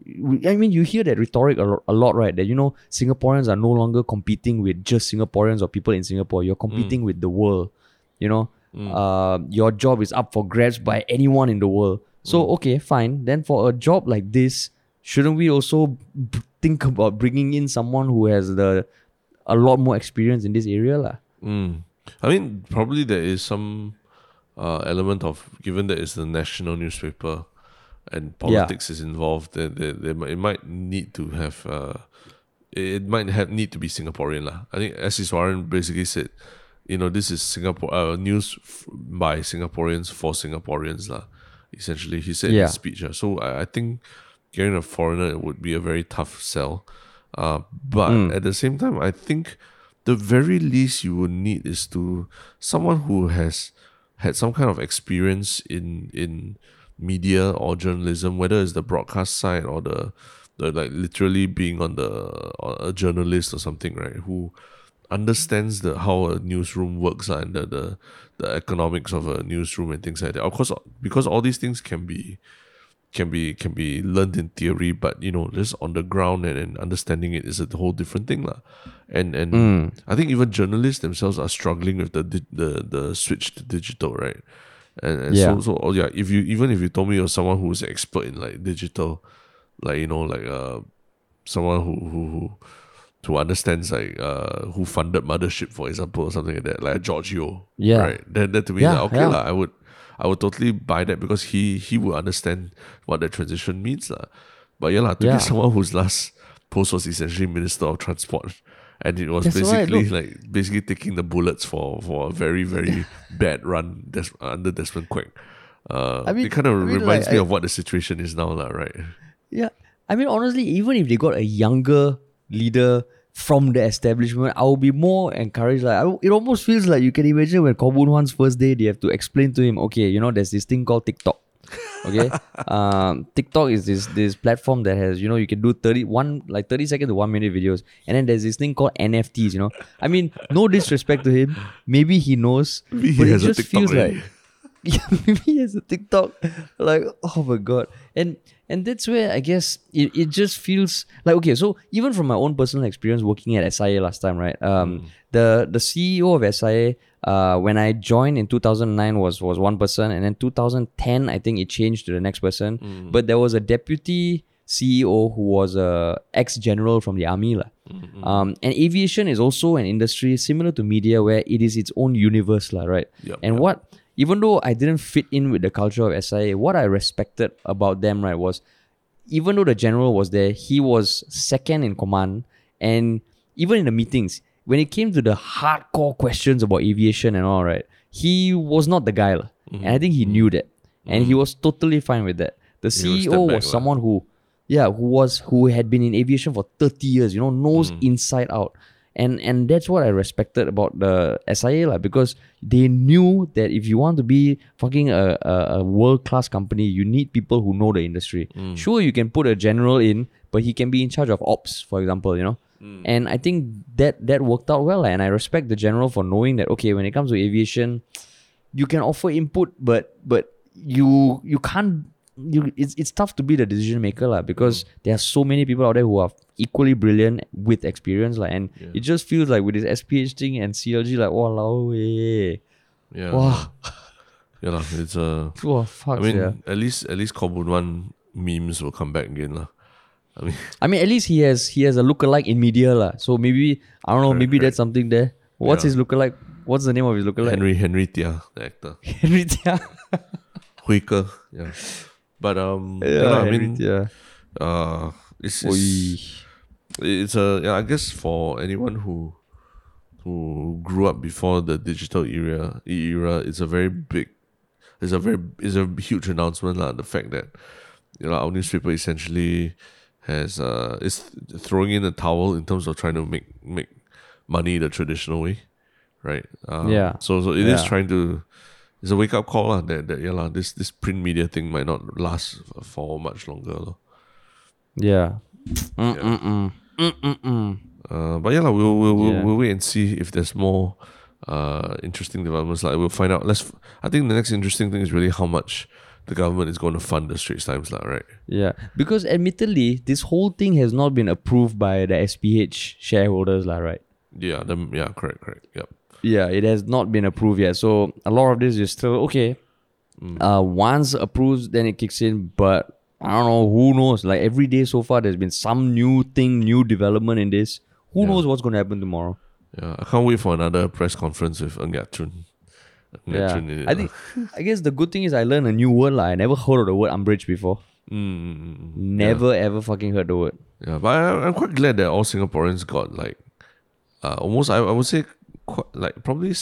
I mean, you hear that rhetoric a lot, right? That, you know, Singaporeans are no longer competing with just Singaporeans or people in Singapore. You're competing mm. with the world. You know, mm. uh, your job is up for grabs by anyone in the world. So, mm. okay, fine. Then for a job like this, shouldn't we also b- think about bringing in someone who has the a lot more experience in this area? La? Mm. I mean, probably there is some uh, element of, given that it's the national newspaper and politics yeah. is involved, they, they, they, it might need to have, uh, it might have need to be Singaporean. La. I think as Iswaran basically said, you know, this is Singapore uh, news f- by Singaporeans for Singaporeans, lah. Essentially, he said yeah. in his speech. Uh, so I, I think getting a foreigner would be a very tough sell. Uh, but mm. at the same time, I think the very least you would need is to someone who has had some kind of experience in in media or journalism, whether it's the broadcast side or the, the like literally being on the uh, a journalist or something, right? Who understands the how a newsroom works and the, the the economics of a newsroom and things like that. Of course, because all these things can be can be can be learned in theory, but you know, just on the ground and, and understanding it is a whole different thing, lah. And and mm. I think even journalists themselves are struggling with the the the switch to digital, right? And, and yeah. so so oh yeah, if you even if you told me you're someone who's expert in like digital, like you know, like uh, someone who who who, who understands like uh, who funded Mothership, for example, or something like that, like Giorgio, yeah, right? That that to me, yeah, like, okay, yeah. lah, I would. I would totally buy that because he he would understand what that transition means. La. But yeah, la, to yeah. be someone whose last post was essentially Minister of Transport, and it was That's basically right, like basically taking the bullets for, for a very, very bad run des- under Desmond Quek. Uh, I mean, it kind of I mean, reminds like, me I, of what the situation is now, la, right? Yeah. I mean, honestly, even if they got a younger leader from the establishment, I would be more encouraged. Like I, it almost feels like you can imagine when Khaw Boon Wan's first day, they have to explain to him, okay, you know, there's this thing called TikTok. Okay, um, TikTok is this this platform that has, you know, you can do thirty one like thirty second to one minute videos, and then there's this thing called N F Ts. You know, I mean, no disrespect to him, maybe he knows, maybe but he has it just a TikTok feels already. Like yeah, maybe he has a TikTok. Like, oh my god, and. And that's where I guess it, it just feels like, okay, so even from my own personal experience working at S I A last time, right? Um, mm. the, the C E O of S I A, uh, when I joined in two thousand nine was, was one person. And then two thousand ten, I think it changed to the next person. Mm. But there was a deputy C E O who was a ex-general from the army. La. Mm-hmm. Um, and aviation is also an industry similar to media where it is its own universe, la, right? Yep, and yep. what... Even though I didn't fit in with the culture of S I A, what I respected about them, right, was even though the general was there, he was second in command. And even in the meetings, when it came to the hardcore questions about aviation and all, right, he was not the guy. Mm-hmm. And I think he knew that. Mm-hmm. And he was totally fine with that. The C E O was back, someone who, yeah, who was who had been in aviation for thirty years, you know, knows mm-hmm. inside out. And and that's what I respected about the S I A, like, because they knew that if you want to be fucking a, a, a world-class company, you need people who know the industry. Mm. Sure, you can put a general in, but he can be in charge of ops, for example, you know. Mm. And I think that that worked out well. And I respect the general for knowing that, okay, when it comes to aviation, you can offer input, but but you you can't, you, it's, it's tough to be the decision maker, la, because mm. there are so many people out there who are equally brilliant with experience, la, and yeah. it just feels like with this S P H thing and C L G, like, oh, la, hey. Yeah. Wow. Yeah, la, it's a... Uh, oh, fuck, I mean, yeah. at least at least Khaw Boon Wan memes will come back again, la. I mean, I mean, at least he has he has a lookalike in media, la. So maybe, I don't know, right, maybe right. that's something there. What's yeah. his lookalike? What's the name of his lookalike? Henry, Henry Thia, the actor. Henry Thia. Huiker, yeah. But um, yeah, yeah, I mean, yeah. uh, it's it's, it's a yeah, I guess for anyone who who grew up before the digital era, era, it's a very big, it's a very it's a huge announcement, lah. The fact that you know our newspaper essentially has uh is throwing in the towel in terms of trying to make make money the traditional way, right? Um, yeah. So so it yeah. is trying to. It's a wake up call lah, that, that yeah, lah, this this print media thing might not last for much longer. Lah. Yeah. Mm, yeah. Mm, mm. Mm, mm, mm. Uh, but yeah, lah, we'll we'll, yeah. we'll we'll wait and see if there's more uh, interesting developments. Like we'll find out. Let's. I think the next interesting thing is really how much the government is going to fund the Straits Times, lah, right? Yeah, because admittedly, this whole thing has not been approved by the S P H shareholders, lah, right? Yeah. The, yeah. Correct. Correct. Yep. Yeah, it has not been approved yet. So a lot of this is still okay. Mm. Uh, once approved, then it kicks in. But I don't know, who knows? Like every day so far, there's been some new thing, new development in this. Who yeah. knows what's going to happen tomorrow? Yeah, I can't wait for another press conference with Nghiat Thun. Yeah, Thun I think. I guess the good thing is I learned a new word. Like I never heard of the word umbrage before. Mm. Never yeah. ever fucking heard the word. Yeah, but I, I'm quite glad that all Singaporeans got like uh, almost. I, I would say. Quite, like probably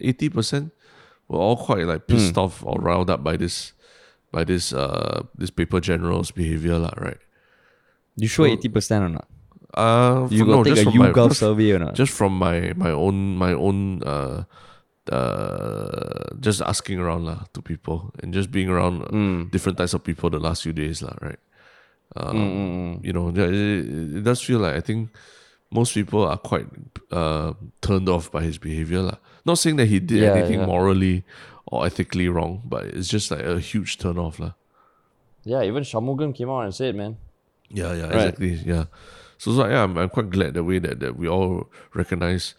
eighty percent were all quite like pissed mm. off or riled up by this by this uh this paper general's behavior, lah, right? You sure so, eighty percent or not? Uh you got no, take a YouGov survey or not? Just from my, my own my own uh uh just asking around, lah, to people and just being around mm. different types of people the last few days, lah, right? Um, you know, it, it does feel like I think most people are quite uh, turned off by his behavior, lah. Not saying that he did yeah, anything yeah. morally or ethically wrong, but it's just like a huge turn off, lah. Yeah, even Shanmugam came out and said, man. Yeah, yeah, right. exactly. Yeah. So, so yeah, I'm, I'm quite glad the way that, that we all recognize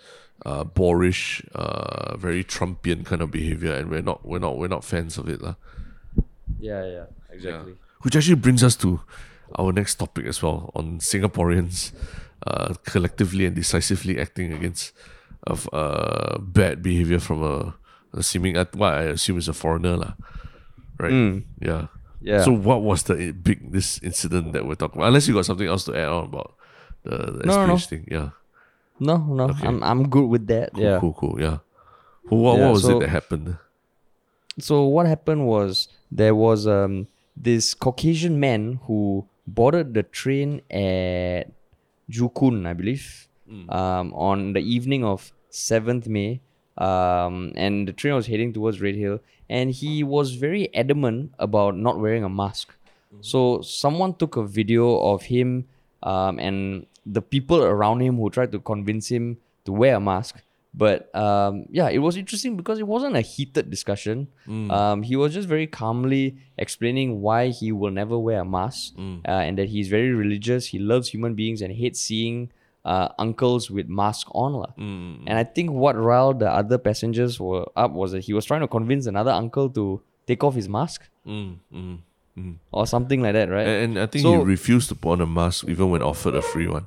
uh, boorish, uh, very Trumpian kind of behavior, and we're not we're not we're not fans of it, lah. Yeah, yeah, exactly. Yeah. Which actually brings us to our next topic as well, on Singaporeans uh, collectively and decisively acting against of uh, bad behavior from a, a seeming what well, I assume is a foreigner, lah. Right? Mm. Yeah. Yeah. So what was the big this incident that we're talking about? Unless you got something else to add on about the, the no, S P H no. thing, yeah. No, no, okay. I'm I'm good with that. Cool, yeah. cool, cool. Yeah. Well, what yeah, what was so, it that happened? So what happened was there was um this Caucasian man who boarded the train at Joo Koon, I believe, mm. um, on the evening of seventh of May. Um, and the train was heading towards Redhill, and he was very adamant about not wearing a mask. Mm-hmm. So someone took a video of him um, and the people around him who tried to convince him to wear a mask. But um, yeah, it was interesting because it wasn't a heated discussion. Mm. Um, he was just very calmly explaining why he will never wear a mask mm. uh, and that he's very religious. He loves human beings and hates seeing uh, uncles with masks on. La. Mm. And I think what riled the other passengers were up was that he was trying to convince another uncle to take off his mask mm. Mm. Mm. or something like that, right? And, and I think so, he refused to put on a mask even when offered a free one.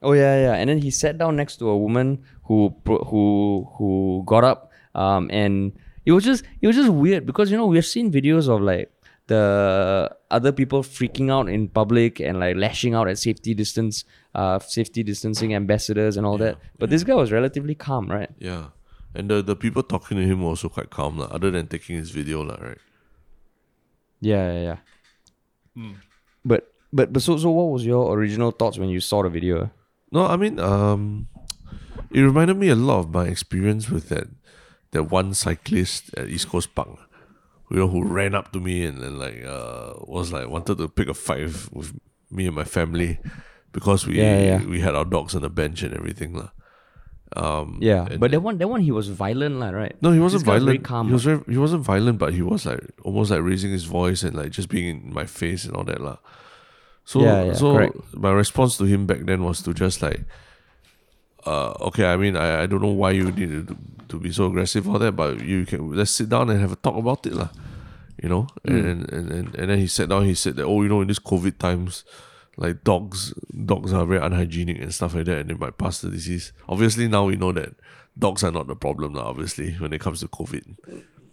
Oh yeah, yeah. And then he sat down next to a woman who who who got up, um, and it was just it was just weird because, you know, we've seen videos of like the other people freaking out in public and like lashing out at safety distance, uh, safety distancing ambassadors and all yeah, that. But yeah. this guy was relatively calm, right? Yeah, and the the people talking to him were also quite calm, like, other than taking his video, like, right? Yeah, yeah, yeah. Mm. But but but so so what was your original thoughts when you saw the video? No, I mean, um, it reminded me a lot of my experience with that that one cyclist at East Coast Park, you know, who ran up to me and, and like uh, was like wanted to pick a fight with, with me and my family because we yeah, yeah. we had our dogs on the bench and everything lah. Um, yeah, but that one that one he was violent lah, right? No, he wasn't violent. Calm, he was very, he wasn't violent, but he was like almost like raising his voice and like just being in my face and all that lah. So, yeah, yeah, so correct. My response to him back then was to just like, uh, okay, I mean, I, I don't know why you need to, to be so aggressive or that, but you can, let's sit down and have a talk about it lah, you know? Mm. And, and, and, and then he sat down, he said that, oh, you know, in these COVID times, like dogs, dogs are very unhygienic and stuff like that, and they might pass the disease. Obviously now we know that dogs are not the problem lah, obviously, when it comes to COVID.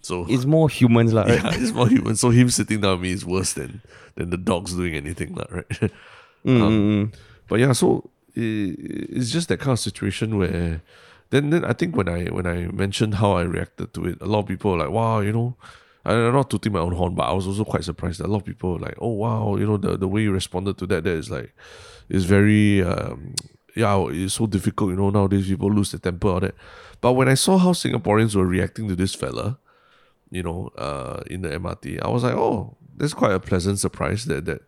So it's more humans lah, right? Yeah, it's more humans. So him sitting down with me is worse than than the dogs doing anything lah, right? Mm-hmm. Um, but yeah, so it, it's just that kind of situation where then then I think when I when I mentioned how I reacted to it, a lot of people were like, wow, you know, I'm not tooting my own horn, but I was also quite surprised that a lot of people were like, oh wow, you know, the, the way you responded to that, that is like, it's very um, yeah, it's so difficult, you know, nowadays people lose their temper or that. But when I saw how Singaporeans were reacting to this fella, you know, uh, in the M R T, I was like, oh, that's quite a pleasant surprise that that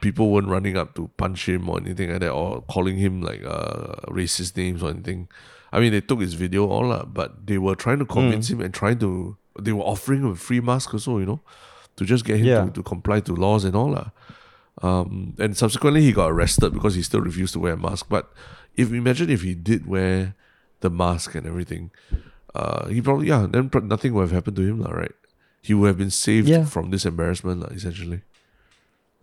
people weren't running up to punch him or anything like that, or calling him like uh, racist names or anything. I mean, they took his video all up, but they were trying to convince mm. him and trying to, they were offering him a free mask or so, you know, to just get him yeah. to, to comply to laws and all. Um, and subsequently he got arrested because he still refused to wear a mask. But if imagine if he did wear the mask and everything, Uh, he probably yeah. then nothing would have happened to him lah, right? He would have been saved yeah. from this embarrassment lah, essentially.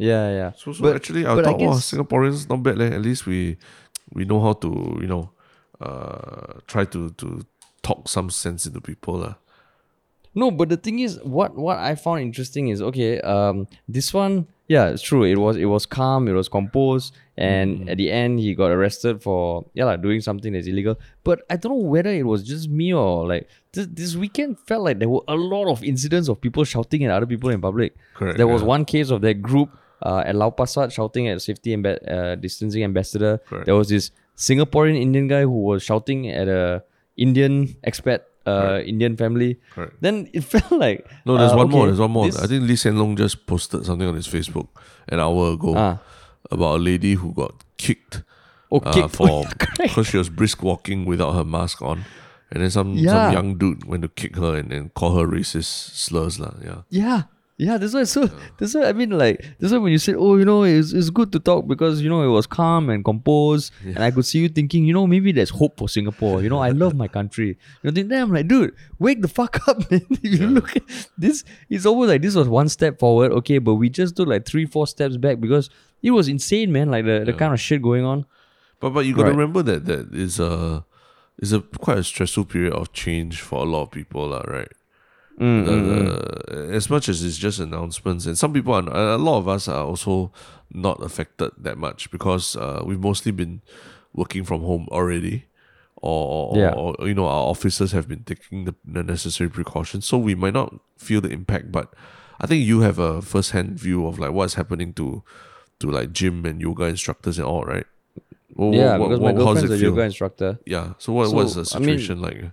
Yeah, yeah. So, so but, actually, I thought, I guess, oh, Singaporeans not bad leh. At least we we know how to, you know, uh, try to to talk some sense into people lah. No, but the thing is, what what I found interesting is okay. Um, this one, yeah, it's true. It was it was calm. It was composed. And mm. at the end, he got arrested for yeah, like, doing something that's illegal. But I don't know whether it was just me or like this, this weekend felt like there were a lot of incidents of people shouting at other people in public. Correct. There yeah. was one case of that group uh, at Lau Pa Sat shouting at safety and amb- uh, distancing ambassador. Correct. There was this Singaporean Indian guy who was shouting at a Indian expat uh, Indian family. Correct. Then it felt like no. There's uh, one okay, more. There's one more. This... I think Lee Hsien Loong just posted something on his Facebook an hour ago. Ah. About a lady who got kicked, oh, uh, kicked. for because she was brisk walking without her mask on, and then some, yeah. some young dude went to kick her and, and call her racist slurs lah. Yeah, yeah, Yeah, that's why. So yeah. that's why I mean, like, that's why when you said, "Oh, you know, it's it's good to talk because you know it was calm and composed," yeah. and I could see you thinking, you know, maybe there's hope for Singapore. You know, I love my country. You know, then I'm like, dude, wake the fuck up, man! you yeah. Look at this. It's almost like this was one step forward, okay, but we just took like three, four steps back because it was insane, man. Like the, yeah. the kind of shit going on. But but you gotta right. remember that that is a is a quite a stressful period of change for a lot of people, lah, right? Mm, the, mm, the, as much as it's just announcements, and some people are, a lot of us are also not affected that much because uh, we've mostly been working from home already, or, yeah. or you know our officers have been taking the, the necessary precautions, so we might not feel the impact. But I think you have a first-hand view of like what's happening to to like gym and yoga instructors and all, right? Well, yeah, what, because what, my girlfriend's a feel? yoga instructor. Yeah, so what so, what's the situation I mean, like?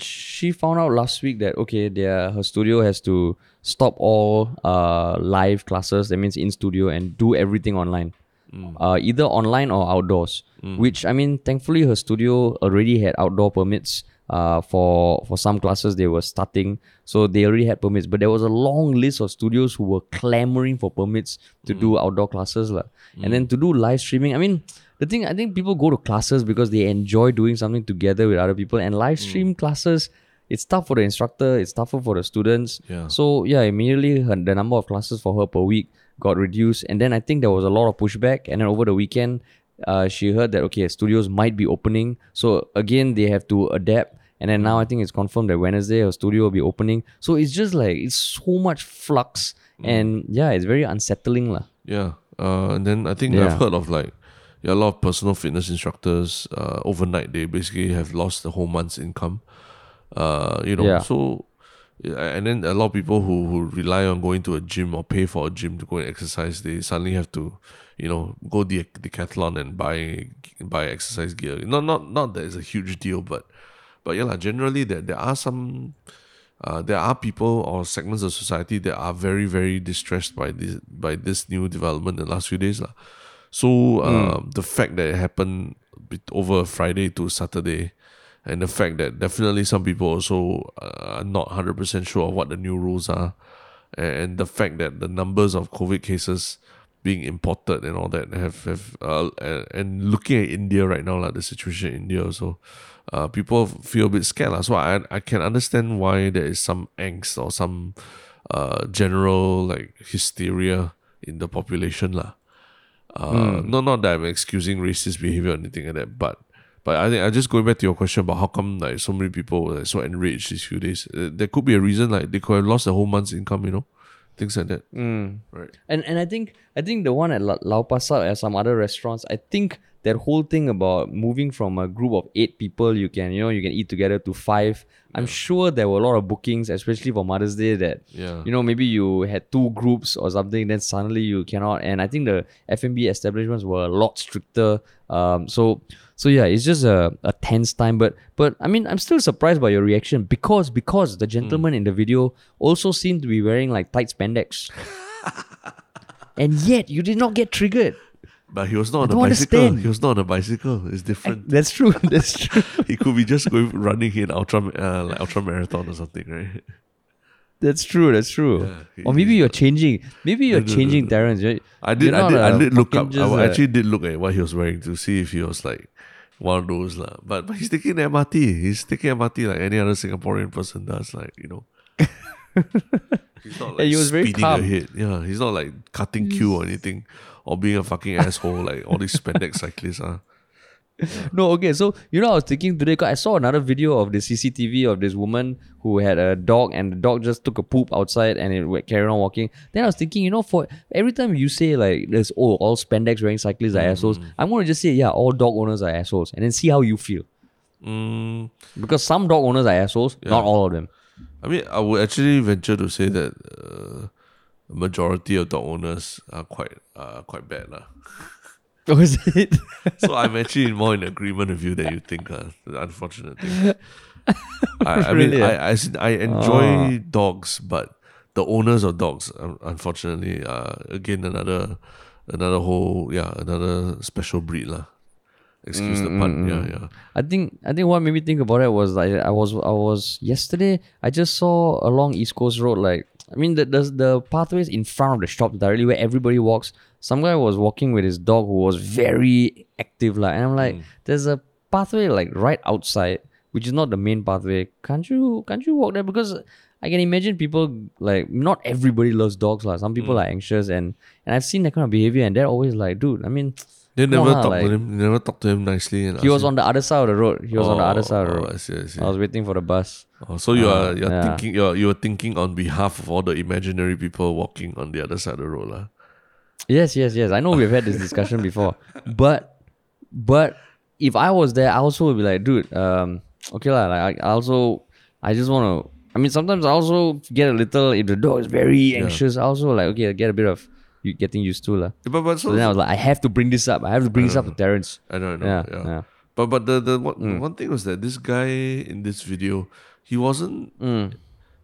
She found out last week that okay, their her studio has to stop all uh live classes. That means in studio and do everything online, mm. uh either online or outdoors. Mm. Which I mean, thankfully her studio already had outdoor permits. Uh, for for some classes they were starting, so they already had permits. But there was a long list of studios who were clamoring for permits to mm. do outdoor classes, lah. Mm. And then to do live streaming. I mean. The thing, I think people go to classes because they enjoy doing something together with other people. And live stream mm. classes, it's tough for the instructor, it's tougher for the students. Yeah. So yeah, immediately her, the number of classes for her per week got reduced. And then I think there was a lot of pushback. And then over the weekend, uh, she heard that, okay, studios might be opening. So again, they have to adapt. And then now I think it's confirmed that Wednesday her studio will be opening. So it's just like, it's so much flux. Mm. And yeah, it's very unsettling. La. Yeah. Uh, and then I think yeah. I've heard of like, yeah, a lot of personal fitness instructors, uh, overnight, they basically have lost the whole month's income. Uh, you know, yeah. so, and then a lot of people who, who rely on going to a gym or pay for a gym to go and exercise, they suddenly have to, you know, go the decathlon and buy buy exercise gear. Not not not that it's a huge deal, but but yeah, like generally there there are some, uh, there are people or segments of society that are very very distressed by this by this new development in the last few days, lah. So uh, mm. the fact that it happened over Friday to Saturday, and the fact that definitely some people also are not one hundred percent sure of what the new rules are, and the fact that the numbers of COVID cases being imported and all that have, have uh, and looking at India right now, like the situation in India also, uh, people feel a bit scared. Like, so I, I can understand why there is some angst or some uh, general like hysteria in the population. Like. Uh, mm. Not not that I'm excusing racist behavior or anything like that, but but I think I just going back to your question about how come like so many people were like, so enraged these few days. Uh, there could be a reason, like they could have lost a whole month's income, you know, things like that. Mm. Right. And and I think I think the one at La- Lau Pa Sat at some other restaurants, I think that whole thing about moving from a group of eight people, you can you know you can eat together to five. I'm yeah. sure there were a lot of bookings, especially for Mother's Day, that yeah. you know maybe you had two groups or something, then suddenly you cannot. And I think the F and B establishments were a lot stricter. Um, so so yeah, it's just a, a tense time. But but I mean, I'm still surprised by your reaction because because the gentleman mm. in the video also seemed to be wearing like tight spandex, and yet you did not get triggered. But he was not on a bicycle. Understand. He was not on a bicycle. It's different. I, that's true. That's true. He could be just going running in ultra, uh, like ultra marathon or something, right? That's true. That's true. Yeah, he, or maybe you're changing. Maybe you're no, no, changing, no, no. Terrence. You're, I did. I did. I did look up. Just, I actually did look at what he was wearing to see if he was like one of those lah. But but he's taking the M R T. He's taking M R T like any other Singaporean person does. Like you know. He's not like he was speeding ahead. Yeah, he's not like cutting queue or anything. Or being a fucking asshole like all these spandex cyclists are. Huh? Yeah. No, okay. So, you know, I was thinking today, because I saw another video of the C C T V of this woman who had a dog and the dog just took a poop outside and it carried on walking. Then I was thinking, you know, for every time you say like, there's oh, all spandex wearing cyclists are mm. assholes, I'm going to just say, yeah, all dog owners are assholes and then see how you feel. Mm. Because some dog owners are assholes, yeah. not all of them. I mean, I would actually venture to say that... Uh, majority of dog owners are quite uh, quite bad lah. Oh, is it? So I'm actually more in agreement with you than you think. Uh, the unfortunate thing. I, I mean, really? I, I, I enjoy oh. dogs, but the owners of dogs, um, unfortunately, uh, again another another whole yeah another special breed lah. Excuse mm-hmm. the pun. Yeah, yeah. I think I think what made me think about it was like I was I was yesterday. I just saw along East Coast Road like. I mean, the, the the pathways in front of the shop directly where everybody walks. Some guy was walking with his dog who was very active, like, and I'm like, mm. there's a pathway like right outside, which is not the main pathway. Can't you can't you walk there? Because I can imagine people, like, not everybody loves dogs, like. Some people mm. are anxious, and and I've seen that kind of behavior, and they're always like, dude, I mean, they never talk like, to him. They never talk to him nicely. And he was him. on the other side of the road. He was oh, on the other side of the road. Oh, I, see, I, see. I was waiting for the bus. Oh, so you uh, are you're yeah. thinking you're you're thinking on behalf of all the imaginary people walking on the other side of the road, lah. Yes, yes, yes. I know we've had this discussion before, but but if I was there, I also would be like, dude, um, okay lah. Like, I also, I just want to. I mean, sometimes I also get a little, if the dog is very anxious, yeah. I also like, okay, I get a bit of you getting used to lah. But, but so, so then I was like, I have to bring this up. I have to bring I this know. up to Terrence. I know, I know. Yeah, yeah. yeah. But but the the one, mm. one thing was that this guy in this video, he wasn't. Mm.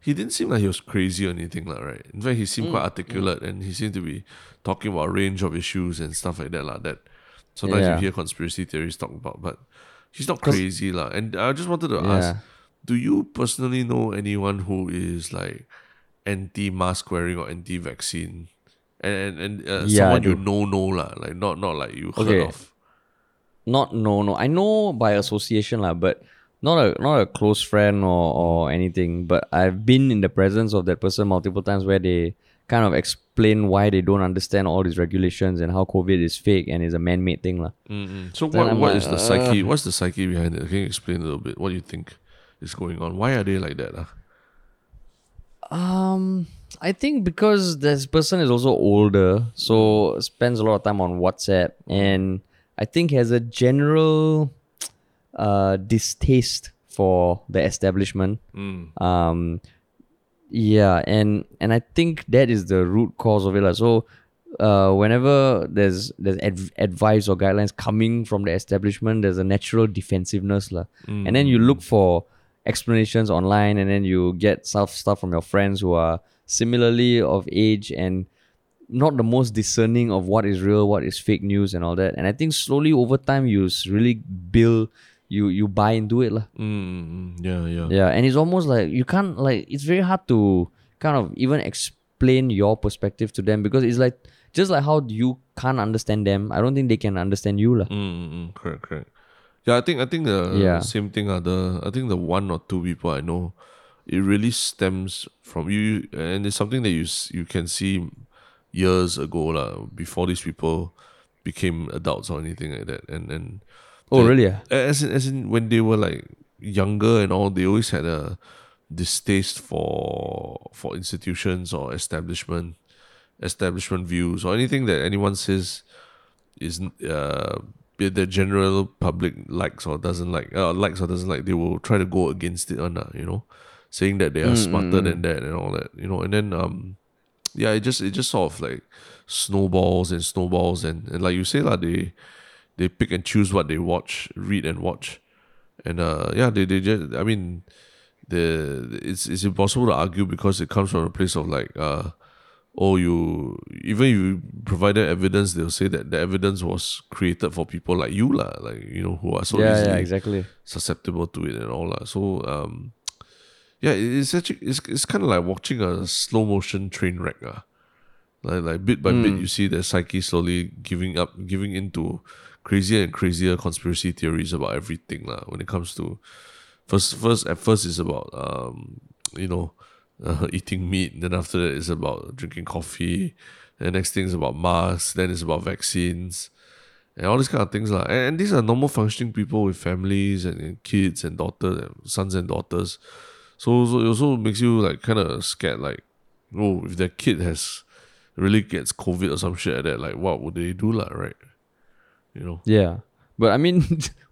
He didn't seem like he was crazy or anything like, right? In fact, he seemed mm. quite articulate, mm. and he seemed to be talking about a range of issues and stuff like that lah. That sometimes yeah. you hear conspiracy theories talk about, but he's not crazy lah. And I just wanted to yeah. ask. Do you personally know anyone who is like anti-mask wearing or anti-vaccine? And and, and uh, yeah, someone you know, know lah, like not not like you heard okay. of. Not no no. I know by association lah, but not a not a close friend or, or anything. But I've been in the presence of that person multiple times where they kind of explain why they don't understand all these regulations and how COVID is fake and is a man-made thing lah. Mm-hmm. So then what I'm what like, is the uh, psyche? What's the psyche behind it? Can you explain a little bit? What do you think is going on? Why are they like that? Huh? Um, I think because this person is also older, so spends a lot of time on WhatsApp, and I think has a general uh, distaste for the establishment. Mm. Um, yeah, and and I think that is the root cause of it. Like, so, uh, whenever there's there's adv- advice or guidelines coming from the establishment, there's a natural defensiveness, like. Mm. And then you look for explanations online, and then you get stuff stuff from your friends who are similarly of age and not the most discerning of what is real, what is fake news, and all that. And I think slowly over time, you really build, you you buy into it lah. Mm, yeah, yeah, yeah. And it's almost like you can't like it's very hard to kind of even explain your perspective to them, because it's like just like how you can't understand them. I don't think they can understand you lah. Mm, correct, correct. Yeah, I think I think the yeah. same thing. Uh, the I think the one or two people I know, it really stems from you, and it's something that you you can see years ago lah, before these people became adults or anything like that. And and oh they, really? Yeah. As in, as in when they were like younger and all, they always had a distaste for for institutions or establishment establishment views or anything that anyone says is uh. the general public likes or doesn't like, uh, likes or doesn't like, they will try to go against it, or not, you know, saying that they are mm, smarter mm. than that and all that, you know. And then, um, yeah, it just it just sort of like snowballs and snowballs, and, and like you say, like, they they pick and choose what they watch, read and watch, and uh, yeah, they they just, I mean, the it's it's impossible to argue because it comes from a place of like uh. Or you, even if you provided evidence, they'll say that the evidence was created for people like you lah, like, you know, who are so yeah, easily yeah, exactly. susceptible to it and all lah. So um, yeah, it's actually it's it's kind of like watching a slow motion train wreck lah. Like like bit by mm. bit, you see the psyche slowly giving up, giving into crazier and crazier conspiracy theories about everything lah. When it comes to first first at first it's about um you know. Uh, eating meat, then after that it's about drinking coffee, the next thing is about masks, then it's about vaccines and all these kind of things lah. And, and these are normal functioning people with families and, and kids and daughters and sons and daughters, so, so it also makes you like kind of scared, like, oh, if their kid has really gets COVID or some shit like that, like what would they do lah, right? You know. Yeah. But I mean,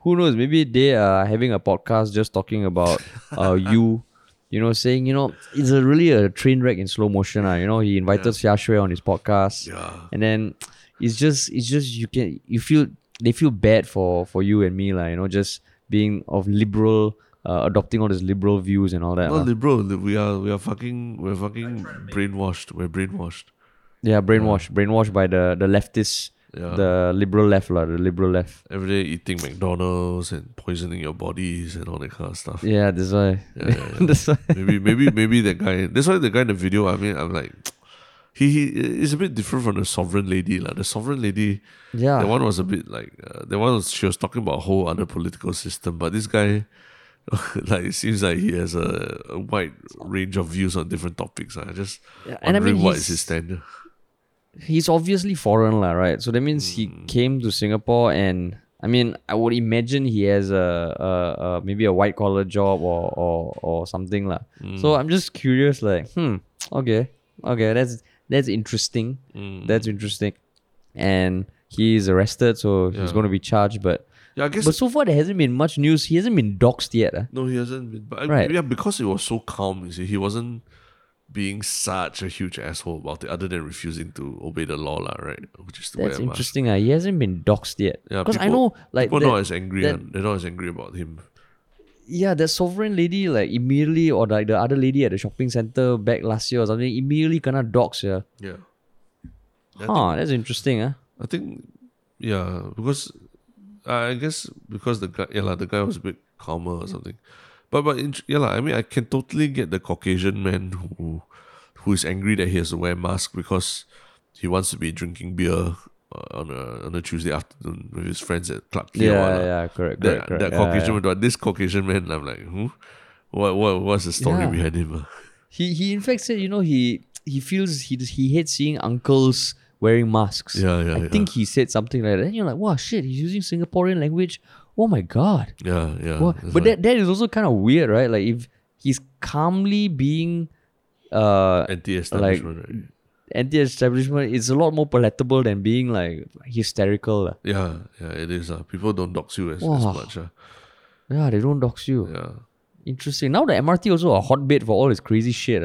who knows, maybe they are having a podcast just talking about uh, you You know, saying, you know, it's a really a train wreck in slow motion. Uh, you know, he invited yeah. Xia Shui on his podcast. Yeah. And then it's just, it's just, you can, you feel, they feel bad for, for you and me, like, you know, just being of liberal, uh, adopting all these liberal views and all that. Not la. liberal. We are, we are fucking, we're fucking brainwashed. We're brainwashed. Yeah, brainwashed. Yeah. Brainwashed by the, the leftists Yeah. The liberal left, la, the liberal left. Every day eating McDonald's and poisoning your bodies and all that kind of stuff. Yeah, that's why. Yeah, yeah, yeah. That's why. Maybe, maybe, maybe that guy. That's why the guy in the video. I mean, I'm like, he he is a bit different from the sovereign lady, la. The sovereign lady. Yeah. That one was a bit like uh, that one. Was, she was talking about a whole other political system, but this guy. Like it seems like he has a, a wide range of views on different topics. I just yeah, and wondering I mean, what is his standard. He's obviously foreign, lah, right? So that means mm. he came to Singapore, and I mean, I would imagine he has a, a, a maybe a white collar job or or, or something, lah. Mm. So I'm just curious, like, hmm, okay, okay, that's that's interesting, mm. that's interesting, and he is arrested, so yeah. he's going to be charged, but. Yeah, I guess but so far there hasn't been much news. He hasn't been doxed yet. Eh? No, he hasn't been. But right. I, yeah, because it was so calm, you see, he wasn't being such a huge asshole about it, other than refusing to obey the law, lah, right? Which is that's interesting. Uh, he hasn't been doxed yet. Yeah, because I know, like, people that, not as angry. That, uh, they're not as angry about him. Yeah, that sovereign lady, like immediately, or like the other lady at the shopping center back last year or something, immediately kinda doxed. Yeah. Yeah. I huh. Think, that's interesting. Huh? I think. Yeah, because. I guess because the guy, yeah, la, the guy was a bit calmer or something, but but yeah, la, I mean, I can totally get the Caucasian man who who is angry that he has to wear a mask because he wants to be drinking beer on a on a Tuesday afternoon with his friends at Club Kia. Yeah, yeah, yeah, correct, that, correct, correct. That Caucasian yeah, yeah. man, this Caucasian man, I'm like, hmm, what what what's the story yeah. behind him? Uh? He he in fact said, you know, he he feels he he hates seeing uncles. Wearing masks. Yeah, yeah, I yeah. think he said something like that. And you're like, wow, shit, he's using Singaporean language. Oh my God. Yeah, yeah. Wow. But that, that is also kind of weird, right? Like if he's calmly being... Uh, anti-establishment. Like, right? Anti-establishment is a lot more palatable than being like hysterical. Uh. Yeah, yeah, it is. Uh. People don't dox you as, wow. as much. Uh. Yeah, they don't dox you. Yeah. Interesting. Now the M R T also a hotbed for all this crazy shit.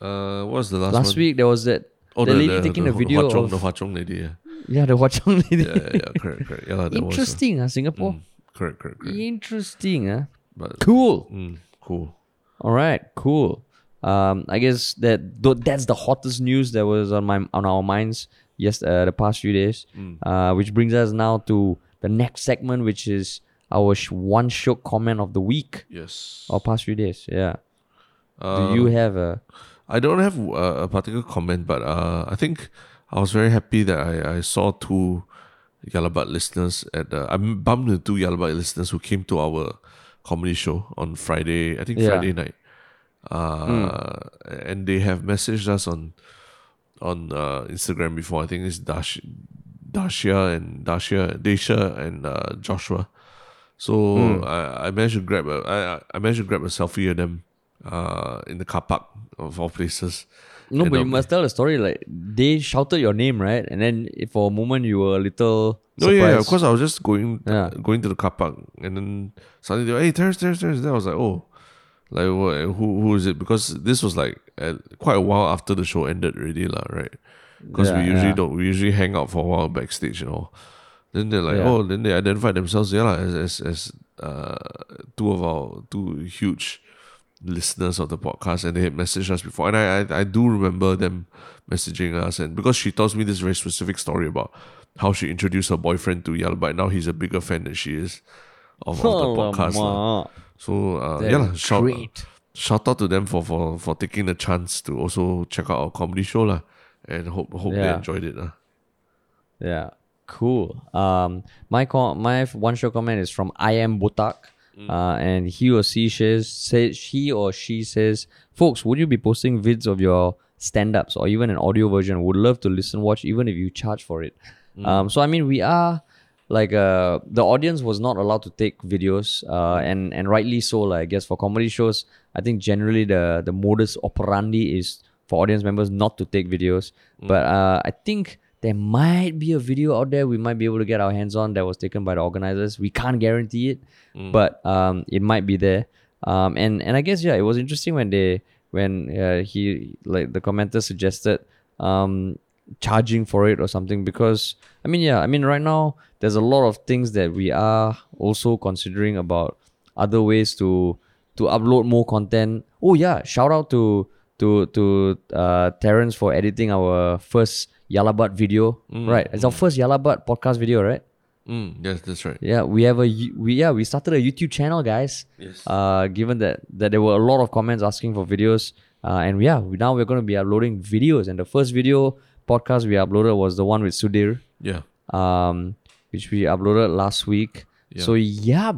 Uh. Uh, what was the last Last one? Week there was that... Oh, the, the lady the, taking the, the video Hwa Chong, of... The Hwa Chong lady, yeah. Yeah, the Hwa Chong lady. Yeah, yeah, yeah correct, correct. Yeah, interesting, was, uh, Singapore. Mm, correct, correct, correct. Interesting, uh. But, cool. Mm, cool. All right, cool. Um, I guess that th- that's the hottest news that was on my on our minds yes, uh, the past few days, mm. uh, which brings us now to the next segment, which is our sh- one short comment of the week. Yes. Or past few days, yeah. Um, Do you have a... I don't have uh, a particular comment, but uh, I think I was very happy that I, I saw two Yah Lah listeners. At uh, I bumped into two Yah Lah listeners who came to our comedy show on Friday, I think yeah. Friday night. Uh, mm. And they have messaged us on on uh, Instagram before. I think it's Dash, Dashia and Dashia, Dasha and uh, Joshua. So mm. I, I managed to grab a, I, I managed to grab a selfie of them. Uh, in the car park of all places. No, and but um, you must tell the story. Like they shouted your name, right? And then for a moment you were a little. No, surprised. Yeah, yeah. Of course, I was just going, yeah. going to the car park, and then suddenly they were, "Hey, Terrence, Terrence, Terrence!" Then I was like, "Oh, like who? Who is it?" Because this was like uh, quite a while after the show ended already, lah, right? Because yeah, we usually yeah. don't. We usually hang out for a while backstage and all. Then they're like, yeah. "Oh," then they identify themselves, yeah, lah, as as as uh, two of our two huge. Listeners of the podcast, and they had messaged us before, and I, I I do remember them messaging us, and because she tells me this very specific story about how she introduced her boyfriend to Yah Lah, but now he's a bigger fan than she is of, of the podcast. La. So uh, yeah, la, shout shout out to them for, for for taking the chance to also check out our comedy show la, and hope hope yeah. they enjoyed it la. Yeah, cool. Um, my com- my one show comment is from I Am Botak. Uh, and he or she says, says, he or she says, "Folks, would you be posting vids of your stand-ups or even an audio version? Would love to listen, watch, even if you charge for it." Mm. Um, so I mean, we are like uh, the audience was not allowed to take videos, uh, and and rightly so. Like, I guess for comedy shows, I think generally the the modus operandi is for audience members not to take videos. Mm. But uh, I think. There might be a video out there we might be able to get our hands on that was taken by the organizers. We can't guarantee it, mm. but um, it might be there. Um, and and I guess yeah, it was interesting when they when uh, he like the commenter suggested um, charging for it or something, because I mean yeah I mean right now there's a lot of things that we are also considering about other ways to to upload more content. Oh yeah, shout out to to to uh, Terrence for editing our first Yah Lah Butt video, mm, right? It's mm. our first Yah Lah Butt podcast video, right? Mm, yes, that's right. Yeah, we have a we yeah we started a YouTube channel, guys. Yes. Uh, given that that there were a lot of comments asking for videos, uh, and yeah, we, now we're going to be uploading videos. And the first video podcast we uploaded was the one with Sudhir. Yeah. Um, which we uploaded last week. Yeah. So yeah,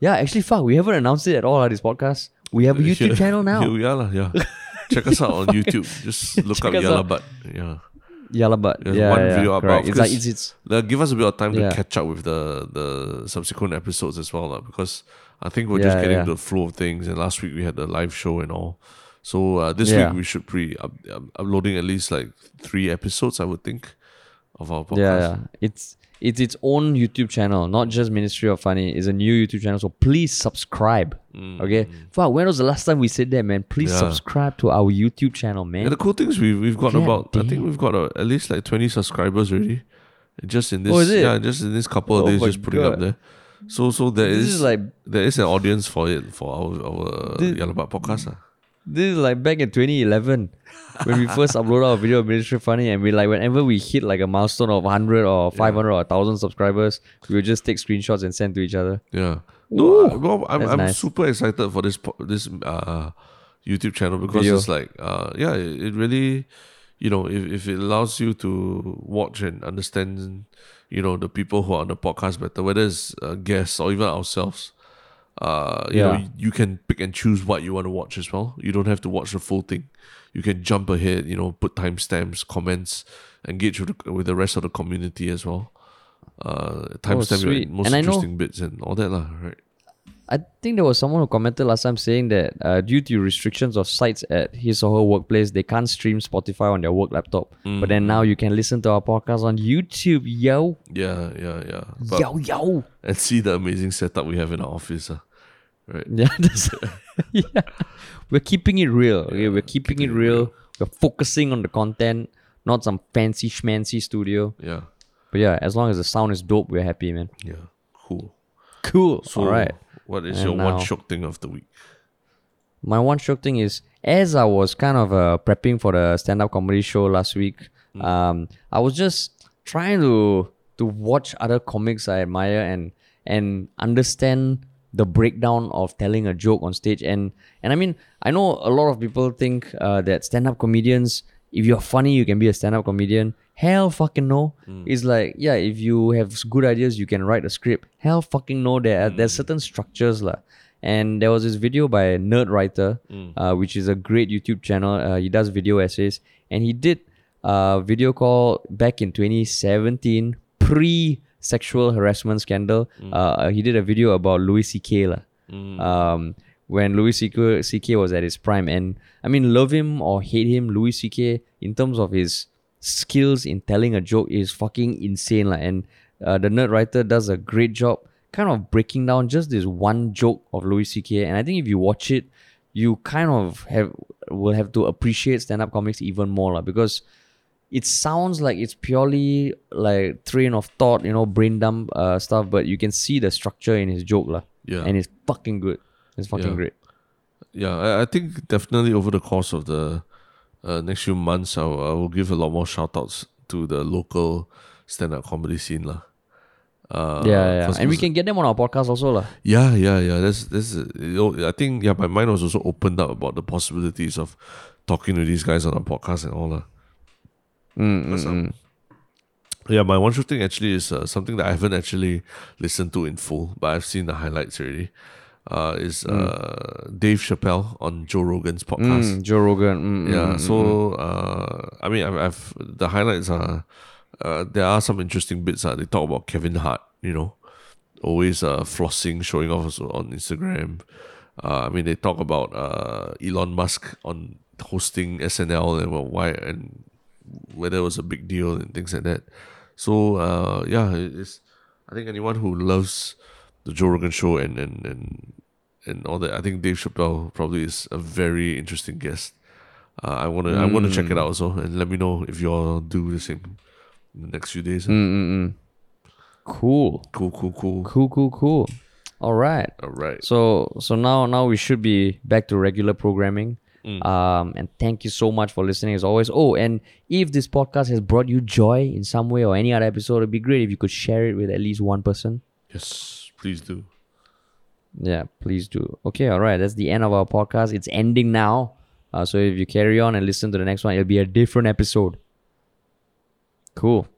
yeah. Actually, fuck, we haven't announced it at all on this podcast. We have a YouTube channel now. Yah Lah, yeah. Check us out on YouTube. Just look up Yah Lah Butt. Yeah. Yah Lah Butt. There's yeah, one yeah, video about it. Like, it's, it's, they'll give us a bit of time yeah. to catch up with the, the subsequent episodes as well, like, because I think we're yeah, just getting yeah. the flow of things. And last week we had the live show and all. So uh, this yeah. week we should be up, up, uploading at least like three episodes, I would think, of our podcast. Yeah, yeah. It's, it's its own YouTube channel, not just Ministry of Funny. It's a new YouTube channel, so please subscribe. Mm. Okay, fuck. When was the last time we said that, man? Please yeah. subscribe to our YouTube channel, man. And the cool things we we've got yeah, about, damn. I think we've got uh, at least like twenty subscribers already. Just in this, oh, yeah, just in this couple of oh, days, just putting God. up there. So so there is, is like there is an audience for it for our our this, Yah Lah Butt podcast. Uh. This is like back in twenty eleven when we first uploaded our video of Ministry of Funny, and we like whenever we hit like a milestone of one hundred or five hundred yeah. or one thousand subscribers, we would just take screenshots and send to each other. Yeah. No, I, well, I'm, I'm nice. super excited for this this uh, YouTube channel because video. it's like, uh, yeah, it, it really, you know, if, if it allows you to watch and understand, you know, the people who are on the podcast better, whether it's uh, guests or even ourselves. Uh, you yeah. know, you can pick and choose what you want to watch as well. You don't have to watch the full thing. You can jump ahead, you know, put timestamps, comments, engage with the, with the rest of the community as well. Uh, timestamp oh, your most and interesting know, bits and all that lah, right? I think there was someone who commented last time saying that uh, due to restrictions of sites at his or her workplace, they can't stream Spotify on their work laptop. Mm. But then now you can listen to our podcast on YouTube, yo. Yeah, yeah, yeah. But, yo, yo. And see the amazing setup we have in our office. Uh. Right. Yeah, that's, yeah, we're keeping it real. Okay, we're keeping, keeping it real. real. We're focusing on the content, not some fancy schmancy studio. Yeah, but yeah, as long as the sound is dope, we're happy, man. Yeah, cool, cool. So, all right. What is and your now, one shock thing of the week? My one shock thing is, as I was kind of uh, prepping for the stand-up comedy show last week, mm. um, I was just trying to to watch other comics I admire and and understand the breakdown of telling a joke on stage. And and I mean, I know a lot of people think uh, that stand-up comedians, if you're funny, you can be a stand-up comedian. Hell fucking no. Mm. It's like, yeah, if you have good ideas, you can write a script. Hell fucking no. There are, mm. there's certain structures lah. And there was this video by a nerd writer, mm. uh, which is a great YouTube channel. Uh, he does video essays. And he did a video called back in twenty seventeen, pre- sexual harassment scandal. Mm. Uh, he did a video about Louis C K lah. Mm. Um, when Louis C K was at his prime, and I mean, love him or hate him, Louis C K in terms of his skills in telling a joke is fucking insane lah. And uh, the nerd writer does a great job, kind of breaking down just this one joke of Louis C K. And I think if you watch it, you kind of have will have to appreciate stand-up comics even more lah, because it sounds like it's purely like train of thought, you know, brain dump uh, stuff, but you can see the structure in his joke lah. Yeah. And it's fucking good. It's fucking yeah. great. Yeah, I, I think definitely over the course of the uh, next few months, I, I will give a lot more shout-outs to the local stand-up comedy scene lah. Uh, yeah, yeah. And we can get them on our podcast also lah. Yeah, yeah, yeah. That's, that's, I think yeah, my mind was also opened up about the possibilities of talking to these guys on our podcast and all lah. Mm, mm, um, mm. Yeah, my one show thing actually is uh, something that I haven't actually listened to in full, but I've seen the highlights already. Uh, is mm. uh, Dave Chappelle on Joe Rogan's podcast. Mm, Joe Rogan. Mm, yeah. Mm, so uh, I mean, I've, I've the highlights are uh, there are some interesting bits. Uh, they talk about Kevin Hart. You know, always uh, flossing, showing off on Instagram. Uh, I mean, they talk about uh, Elon Musk on hosting S N L and why and whether it was a big deal and things like that. So uh, yeah, it's, I think anyone who loves the Joe Rogan show and and, and and all that, I think Dave Chappelle probably is a very interesting guest. Uh, I wanna mm. I wanna check it out also, and let me know if you all do the same in the next few days. Mm-mm-mm. Cool, cool, cool, cool, cool, cool, cool. All right, all right. So so now now we should be back to regular programming. Mm. Um, and thank you so much for listening as always. Oh, and if this podcast has brought you joy in some way or any other episode, it'd be great if you could share it with at least one person. Yes, please do. Yeah, please do. Okay, all right. That's the end of our podcast. It's ending now. Uh, so if you carry on and listen to the next one, it'll be a different episode. Cool.